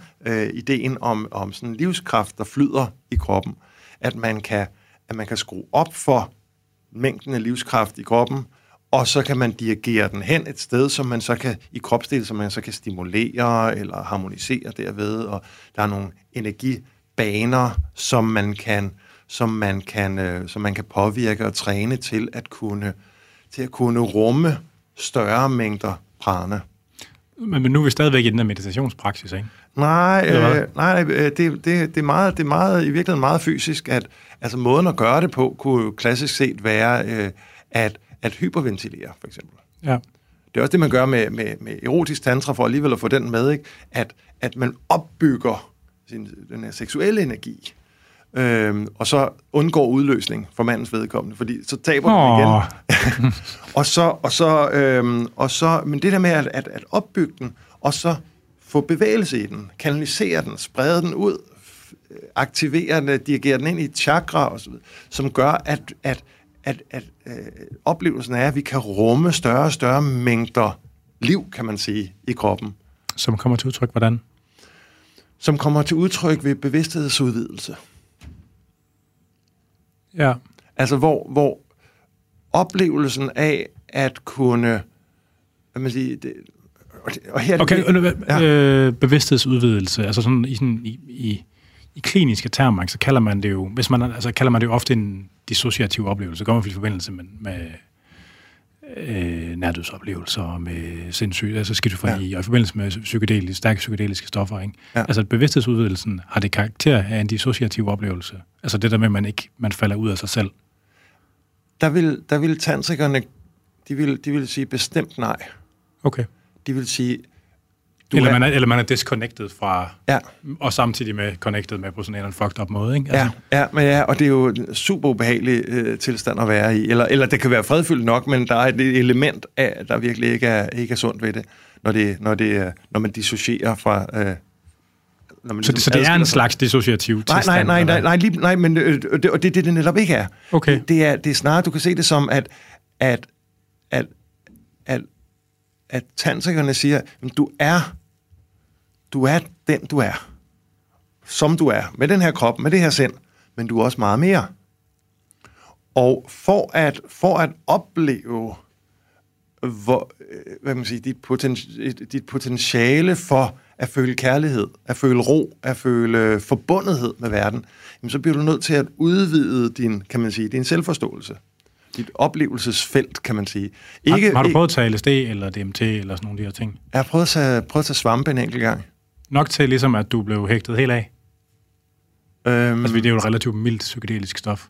ideen om sådan livskraft, der flyder i kroppen. At man kan skrue op for mængden af livskraft i kroppen, og så kan man dirigere den hen et sted, som man så kan, i kropsdel, som man så kan stimulere eller harmonisere derved, og der er nogle energibaner, som man kan påvirke og træne til at kunne rumme større mængder prana. Men nu er vi stadigvæk i den der meditationspraksis, ikke? Nej, det er i virkeligheden meget fysisk, at altså måden at gøre det på kunne jo klassisk set være at hyperventilere, for eksempel. Ja. Det er også det, man gør med erotisk tantra, for alligevel at få den med, ikke? At man opbygger den her seksuelle energi, og så undgår udløsning for mandens vedkommende, fordi så taber man igen. og så, men det der med at opbygge den, og så få bevægelse i den, kanalisere den, sprede den ud, aktivere den, dirigere den ind i chakra og så videre, som gør, at oplevelsen er, at vi kan rumme større og større mængder liv, kan man sige, i kroppen. Som kommer til udtryk hvordan? Som kommer til udtryk ved bevidsthedsudvidelse. Ja. Altså, hvor oplevelsen af at kunne... Hvad man siger... bevidsthedsudvidelse, altså sådan i kliniske termer, så kalder man det jo, kalder man det jo ofte en dissociativ oplevelse, går man i forbindelse med nærdødsoplevelser, med sindssygt, altså skizofreni, ja, og i forbindelse med stærke psykedeliske stoffer, ikke? Ja. Altså bevidsthedsudvidelsen har det karakter af en dissociativ oplevelse, altså det der med, at man falder ud af sig selv. Der vil tantrikerne, de vil sige bestemt nej. Okay. De vil sige... man er disconnected fra... Ja. Og samtidig med connected med på sådan en eller anden fucked up måde, ikke? Altså. Ja, og det er jo en super ubehagelig tilstand at være i. Eller det kan være fredfyldt nok, men der er et element af, der virkelig ikke er sundt ved det, når man dissocierer fra... Så det er en slags dissociativ tilstand? Nej, men det netop ikke er. Okay. Det er snarere, du kan se det som, at tantrikerne siger, du er den, du er. Som du er. Med den her krop, med det her sind. Men du er også meget mere. Og for at opleve dit potentiale for at føle kærlighed, at føle ro, at føle forbundethed med verden, så bliver du nødt til at udvide din selvforståelse. Dit oplevelsesfelt, kan man sige. Har du prøvet at tage LSD eller DMT eller sådan nogle af de her ting? Jeg har prøvet at tage svampe en enkelt gang. Nok til ligesom, at du blev hægtet helt af? Altså, det er jo et relativt mildt psykedelisk stof.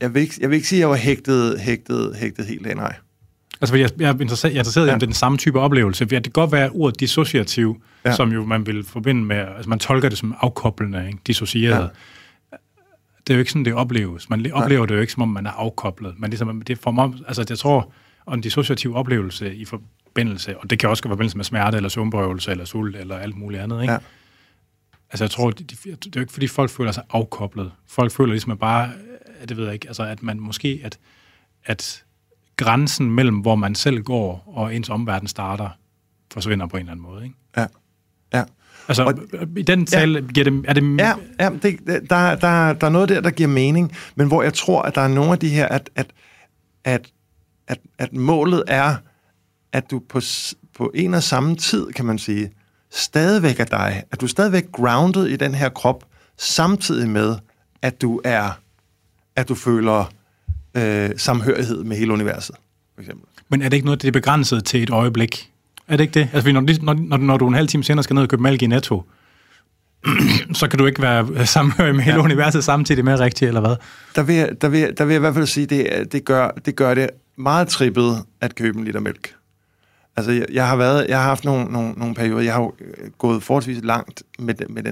Jeg vil ikke sige, at jeg var hægtet helt af, nej. Altså, fordi jeg er interesseret i, om det er den samme type oplevelse. Det kan godt være ordet dissociativ, som jo man vil forbinde med, altså man tolker det som afkoblende, ikke? Dissocieret. Ja. Det er jo ikke sådan, det opleves. Man oplever det jo ikke, som om man er afkoblet. Men ligesom, det for mig, altså jeg tror, en dissociativ oplevelse i forbindelse, og det kan også være i forbindelse med smerte, eller søvnberøvelse, eller sult, eller alt muligt andet, ikke? Ja. Altså jeg tror, det er jo ikke, fordi folk føler sig afkoblet. Folk føler ligesom, at bare, det ved jeg ikke, altså at man måske, at grænsen mellem, hvor man selv går, og ens omverden starter, forsvinder på en eller anden måde, ikke? Ja, ja. Altså, i den tale giver det... Der er noget der giver mening, men hvor jeg tror, at der er nogle af de her, at målet er, at du på en og samme tid, kan man sige, stadigvæk er dig, at du er stadigvæk grounded i den her krop, samtidig med, at du føler samhørighed med hele universet, for eksempel. Men er det ikke noget, det er begrænset til et øjeblik? Er det ikke det? Altså, når du en halv time senere skal ned og købe mælk i Netto, så kan du ikke være samhørig med hele universet samtidig med rigtigt, eller hvad? Der vil jeg i hvert fald sige, det gør det meget trippet at købe en liter mælk. Altså, jeg har haft nogle perioder, jeg har jo gået forholdsvis langt med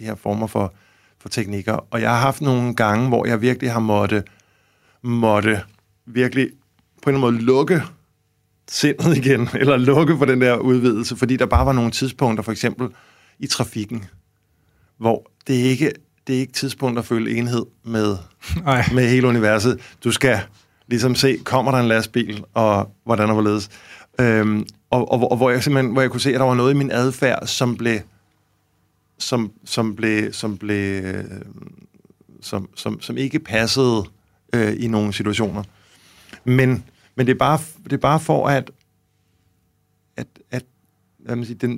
de her former for teknikker, og jeg har haft nogle gange, hvor jeg virkelig har måtte virkelig på en eller anden måde lukke sindet igen, eller lukke for den der udvidelse, fordi der bare var nogle tidspunkter, for eksempel i trafikken, hvor det er ikke tidspunkt at føle enhed med hele universet. Du skal ligesom se, kommer der en lastbil, og hvordan og hvorledes. Og hvor jeg kunne se, at der var noget i min adfærd, som ikke passede i nogle situationer. Men det er bare for at hvad man siger,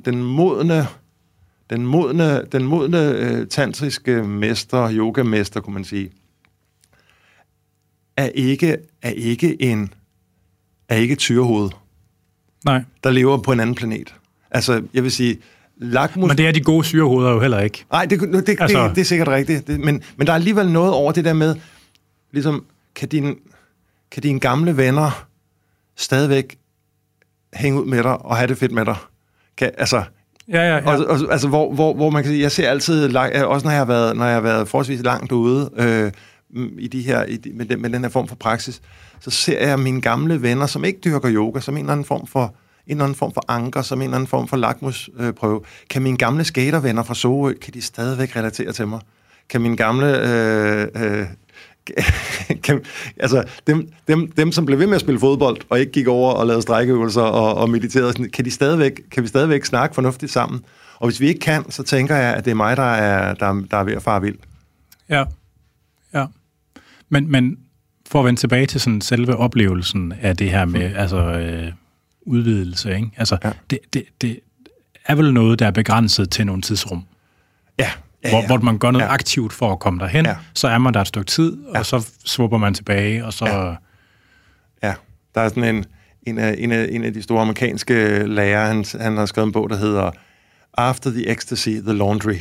den modne tantriske mester, yogamester, kunne man sige, er ikke tyrehoved. Nej. Der lever på en anden planet. Altså, jeg vil sige, men det er de gode syrehoveder jo heller ikke. Nej, det er sikkert rigtigt. Men der er alligevel noget over det der med, ligesom, kan dine gamle venner stadigvæk hænge ud med dig og have det fedt med dig? Ja. Og, hvor man kan sige, jeg ser altid, også når jeg har været forholdsvis langt ude med den her form for praksis, så ser jeg mine gamle venner, som ikke dyrker yoga, som en eller anden form for anker, som en eller anden form for lakmusprøve. Kan mine gamle skatervenner fra Soho, kan de stadigvæk relatere til mig? Kan mine gamle... dem, som blev ved med at spille fodbold, og ikke gik over og lavede strækkeøvelser og mediterede, kan vi stadigvæk snakke fornuftigt sammen? Og hvis vi ikke kan, så tænker jeg, at det er mig, der er ved at fare vild. Ja. Men for at vende tilbage til sådan selve oplevelsen af det her med... udvidelse, ikke? Altså, ja. Det er vel noget, der er begrænset til nogle tidsrum. Ja. Hvor man gør noget aktivt for at komme derhen, så er man der et stykke tid, og så svupper man tilbage, og så... Ja. Der er sådan en af de store amerikanske lærere, han har skrevet en bog, der hedder After the Ecstasy, The Laundry.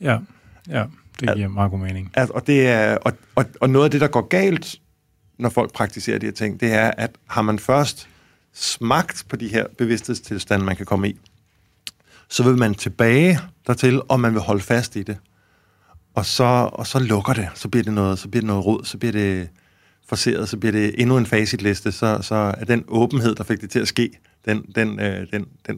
Ja. Det giver meget god mening. Og det er... Og noget af det, der går galt, når folk praktiserer de her ting, det er, at har man først... smagt på de her bevidsthedstilstande, man kan komme i, så vil man tilbage dertil, og man vil holde fast i det. Og så lukker det. Så bliver det noget rod, så bliver det forseret, så bliver det endnu en facitliste, så er den åbenhed, der fik det til at ske, den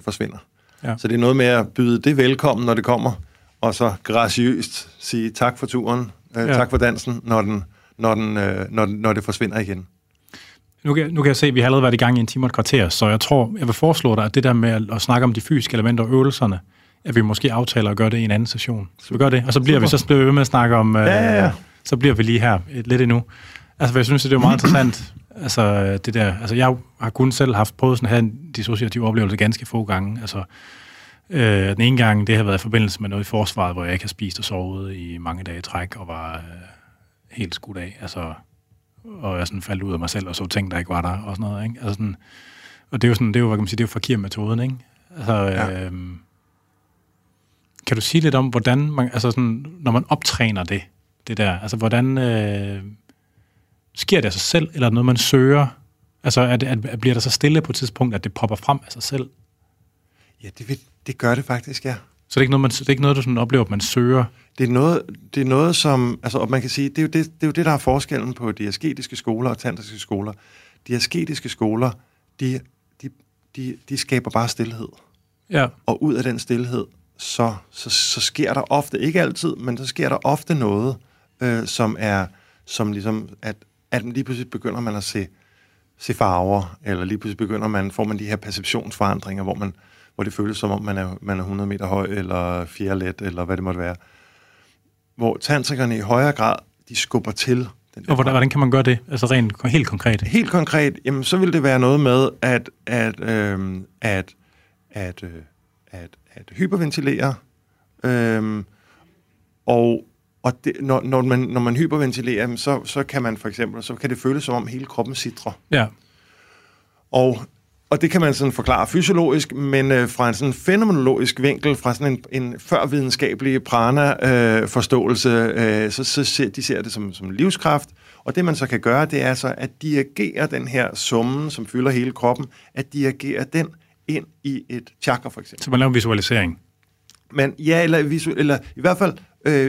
forsvinder. Ja. Så det er noget med at byde det velkommen, når det kommer, og så graciøst sige tak for turen, tak for dansen, når det forsvinder igen. Nu kan jeg se, at vi har allerede været i gang i en time og et kvarter, så jeg tror, jeg vil foreslå dig, at det der med at snakke om de fysiske elementer og øvelserne, at vi måske aftaler at gøre det i en anden session. Så vi gør det, og så bliver vi så ved med at snakke om, så bliver vi lige her lidt endnu. Altså, for jeg synes, det er jo meget interessant, altså det der, altså jeg har kun selv prøvet sådan at have en dissociativ oplevelse ganske få gange, altså den ene gang, det har været i forbindelse med noget i forsvaret, hvor jeg ikke har spist og sovet i mange dage i træk, og var helt skudt af, altså... og jeg sådan faldt ud af mig selv, og så ting, der ikke var der, og sådan noget, ikke? Altså sådan, og det er jo sådan, hvad kan man sige, det er jo fakir-metoden, ikke? Altså, kan du sige lidt om, hvordan man, altså sådan, når man optræner det der, altså hvordan sker det af sig selv, eller noget, man søger? Altså, bliver der så stille på et tidspunkt, at det popper frem af sig selv? Ja, det gør det faktisk, ja. Så det er ikke noget, du sådan oplever, at man søger? Det er noget, som... Altså, og man kan sige, det er jo det, der er forskellen på de asketiske skoler og tantriske skoler. De asketiske skoler, de skaber bare stilhed. Ja. Og ud af den stilhed, så sker der ofte, ikke altid, men så sker der ofte noget, som ligesom, at lige pludselig begynder man at se farver, eller lige pludselig får man de her perceptionsforandringer, hvor det føles som om, man er 100 meter høj, eller fjerlet, eller hvad det måtte være. Hvor tantrikerne i højere grad, de skubber til. Og hvordan kan man gøre det? Altså rent helt konkret? Helt konkret, jamen så vil det være noget med, at hyperventilere, og det, når man hyperventilerer, så kan man for eksempel, så kan det føles som om hele kroppen sitrer. Ja. Og det kan man sådan forklare fysiologisk, men fra en sådan fænomenologisk vinkel, fra sådan en førvidenskabelig prana-forståelse, så ser det som livskraft. Og det, man så kan gøre, det er så at dirigere den her summen, som fylder hele kroppen, at dirigere den ind i et chakra, for eksempel. Så man laver en visualisering? Men, ja, eller i hvert fald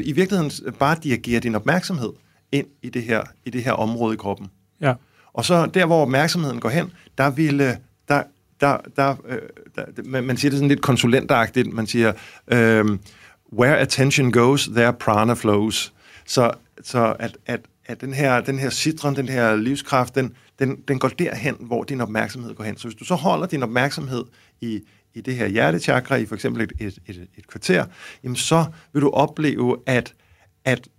i virkeligheden bare dirigere din opmærksomhed ind i det her område i kroppen. Ja. Og så der, hvor opmærksomheden går hen, der vil... Der, man siger det sådan lidt konsulentagtigt, man siger, where attention goes, there prana flows. Så at den her citron, den her livskraft, den går derhen, hvor din opmærksomhed går hen. Så hvis du så holder din opmærksomhed i det her hjertechakra, i for eksempel et kvarter, jamen så vil du opleve, at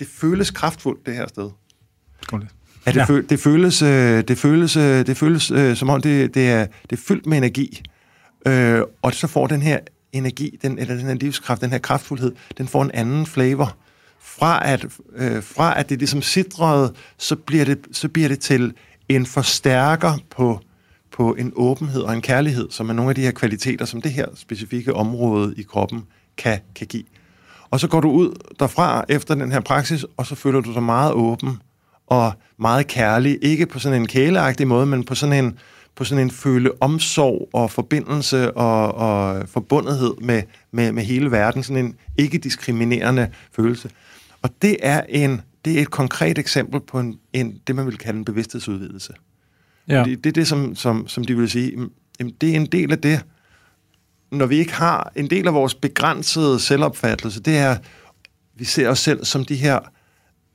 det føles kraftfuldt, det her sted. At det, ja. det føles som om det er fyldt med energi, og så får den her energi, den her livskraft, den her kraftfuldhed, den får en anden flavor. Fra at det er ligesom sidrede, så bliver det til en forstærker på en åbenhed og en kærlighed, som er nogle af de her kvaliteter, som det her specifikke område i kroppen kan give. Og så går du ud derfra efter den her praksis, og så føler du dig meget åben og meget kærlig, ikke på sådan en kæleagtig måde, men på sådan en føle omsorg og forbindelse og forbundethed med hele verden, sådan en ikke diskriminerende følelse. Og det er et konkret eksempel på det man vil kalde en bevidsthedsudvidelse. Ja. Det er det, som de vil sige, jamen, det er en del af det, når vi ikke har en del af vores begrænsede selvopfattelse, det er, vi ser os selv som de her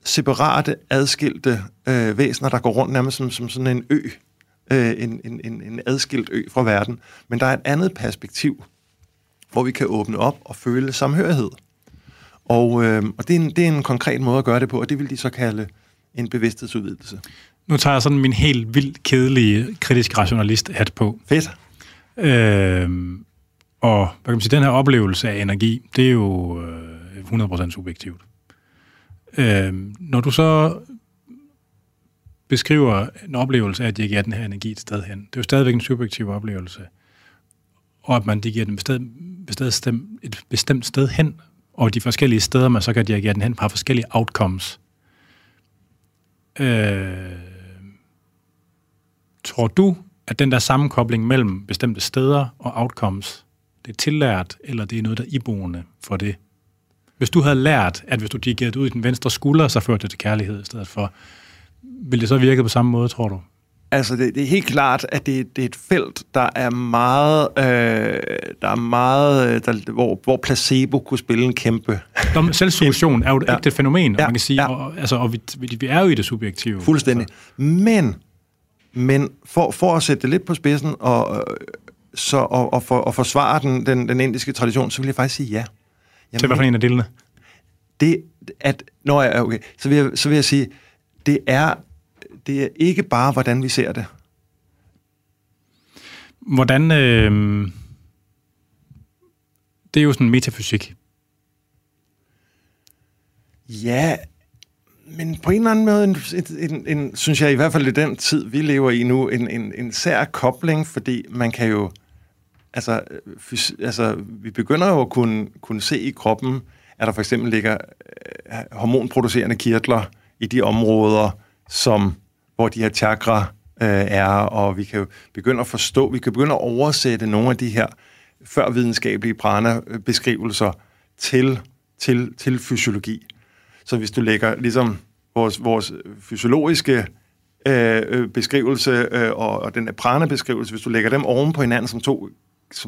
separate, adskilte væsener, der går rundt nærmest som sådan en ø, en adskilt ø fra verden. Men der er et andet perspektiv, hvor vi kan åbne op og føle samhørighed. Og det er en konkret måde at gøre det på, og det vil de så kalde en bevidsthedsudvidelse. Nu tager jeg sådan min helt vildt kedelige kritisk rationalist-hat på. Fedt. Og hvad kan man sige, den her oplevelse af energi, det er jo 100% subjektivt. Når du så beskriver en oplevelse af, at de giver den her energi et sted hen, det er jo stadigvæk en subjektiv oplevelse, og at man giver den et bestemt sted hen, og de forskellige steder, man så kan dirigere den hen, har forskellige outcomes. Tror du, at den der sammenkobling mellem bestemte steder og outcomes, det er tillært, eller det er noget, der er iboende for det? Hvis du havde lært, at hvis du dirigerede ud i den venstre skulder, så førte det til kærlighed i stedet for, vil det så virke på samme måde, tror du? Altså, det er helt klart, at det er et felt, der er meget, hvor placebo kunne spille en kæmpe. Selvsuggestion er jo et ægte fænomen, ja, man kan sige, ja. og vi er jo i det subjektive. Fuldstændig. Altså. Men for at sætte det lidt på spidsen og forsvare den indiske tradition, så vil jeg faktisk sige ja. Jamen, til hvad for en af delene? Så vil jeg sige, det er ikke bare, hvordan vi ser det. Hvordan... det er jo sådan metafysik. Ja, men på en eller anden måde, synes jeg i hvert fald i den tid, vi lever i nu, en sær kobling, fordi man kan jo... Altså, vi begynder jo at kunne se i kroppen, at der for eksempel ligger hormonproducerende kirtler i de områder, hvor de her chakra er, og vi kan jo begynde at forstå, vi kan begynde at oversætte nogle af de her førvidenskabelige prana-beskrivelser til fysiologi. Så hvis du lægger ligesom vores fysiologiske beskrivelse og den der prana-beskrivelse, hvis du lægger dem oven på hinanden som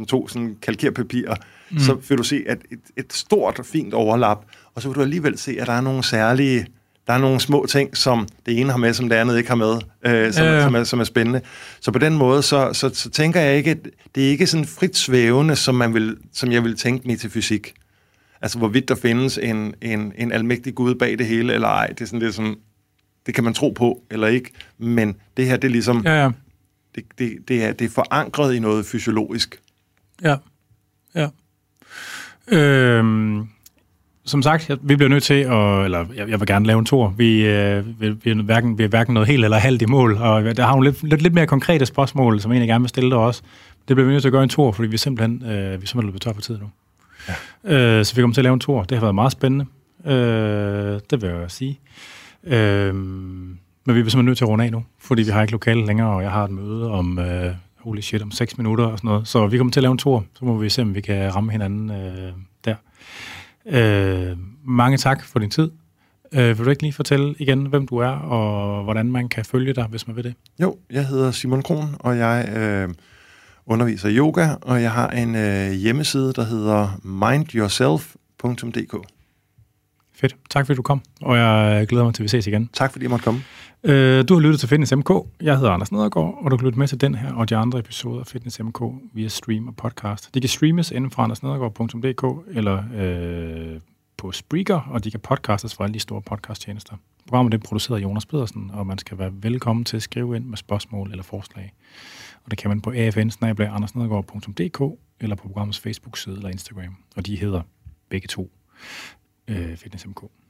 to sådan kalkerpapirer, så vil du se, at et stort og fint overlap, og så vil du alligevel se, at der er nogle særlige, der er nogle små ting, som det ene har med, som det andet ikke har med, som er spændende. Så på den måde, så tænker jeg ikke, det er ikke sådan frit svævende, som jeg vil tænke metafysik. Altså, hvorvidt der findes en almægtig Gud bag det hele, eller ej, det er sådan lidt sådan, det kan man tro på, eller ikke, men det her, det er ligesom, det er forankret i noget fysiologisk. Ja, ja. Som sagt, vi bliver nødt til at, eller jeg vil gerne lave en tour. Vi er hverken noget helt eller halvt i mål, og der har jo lidt mere konkrete spørgsmål, som egentlig gerne vil stille dig også. Det bliver vi nødt til at gøre en tour, fordi vi simpelthen løber tør for tid nu. Ja. Så vi kommer til at lave en tour. Det har været meget spændende. Det vil jeg sige. Men vi er simpelthen nødt til at runde af nu, fordi vi har ikke lokale længere, og jeg har et møde om... holy shit, om 6 minutter og sådan noget. Så vi kommer til at lave en tour, så må vi se, om vi kan ramme hinanden der. Mange tak for din tid. Vil du ikke lige fortælle igen, hvem du er, og hvordan man kan følge dig, hvis man vil det? Jo, jeg hedder Simon Krohn, og jeg underviser i yoga, og jeg har en hjemmeside, der hedder mindyourself.dk. Fedt. Tak fordi du kom, og jeg glæder mig til, at vi ses igen. Tak fordi jeg måtte komme. Du har lyttet til Fitness MK. Jeg hedder Anders Nedergaard, og du kan lytte med til den her og de andre episoder af Fitness MK via stream og podcast. De kan streames inden fra andersnedergaard.dk eller på Spreaker, og de kan podcastes fra alle de store podcasttjenester. Programmet er produceret af Jonas Pedersen, og man skal være velkommen til at skrive ind med spørgsmål eller forslag. Og det kan man på afn@andersnedergaard.dk eller på programmets Facebook-side eller Instagram, og de hedder begge to Fitness MK.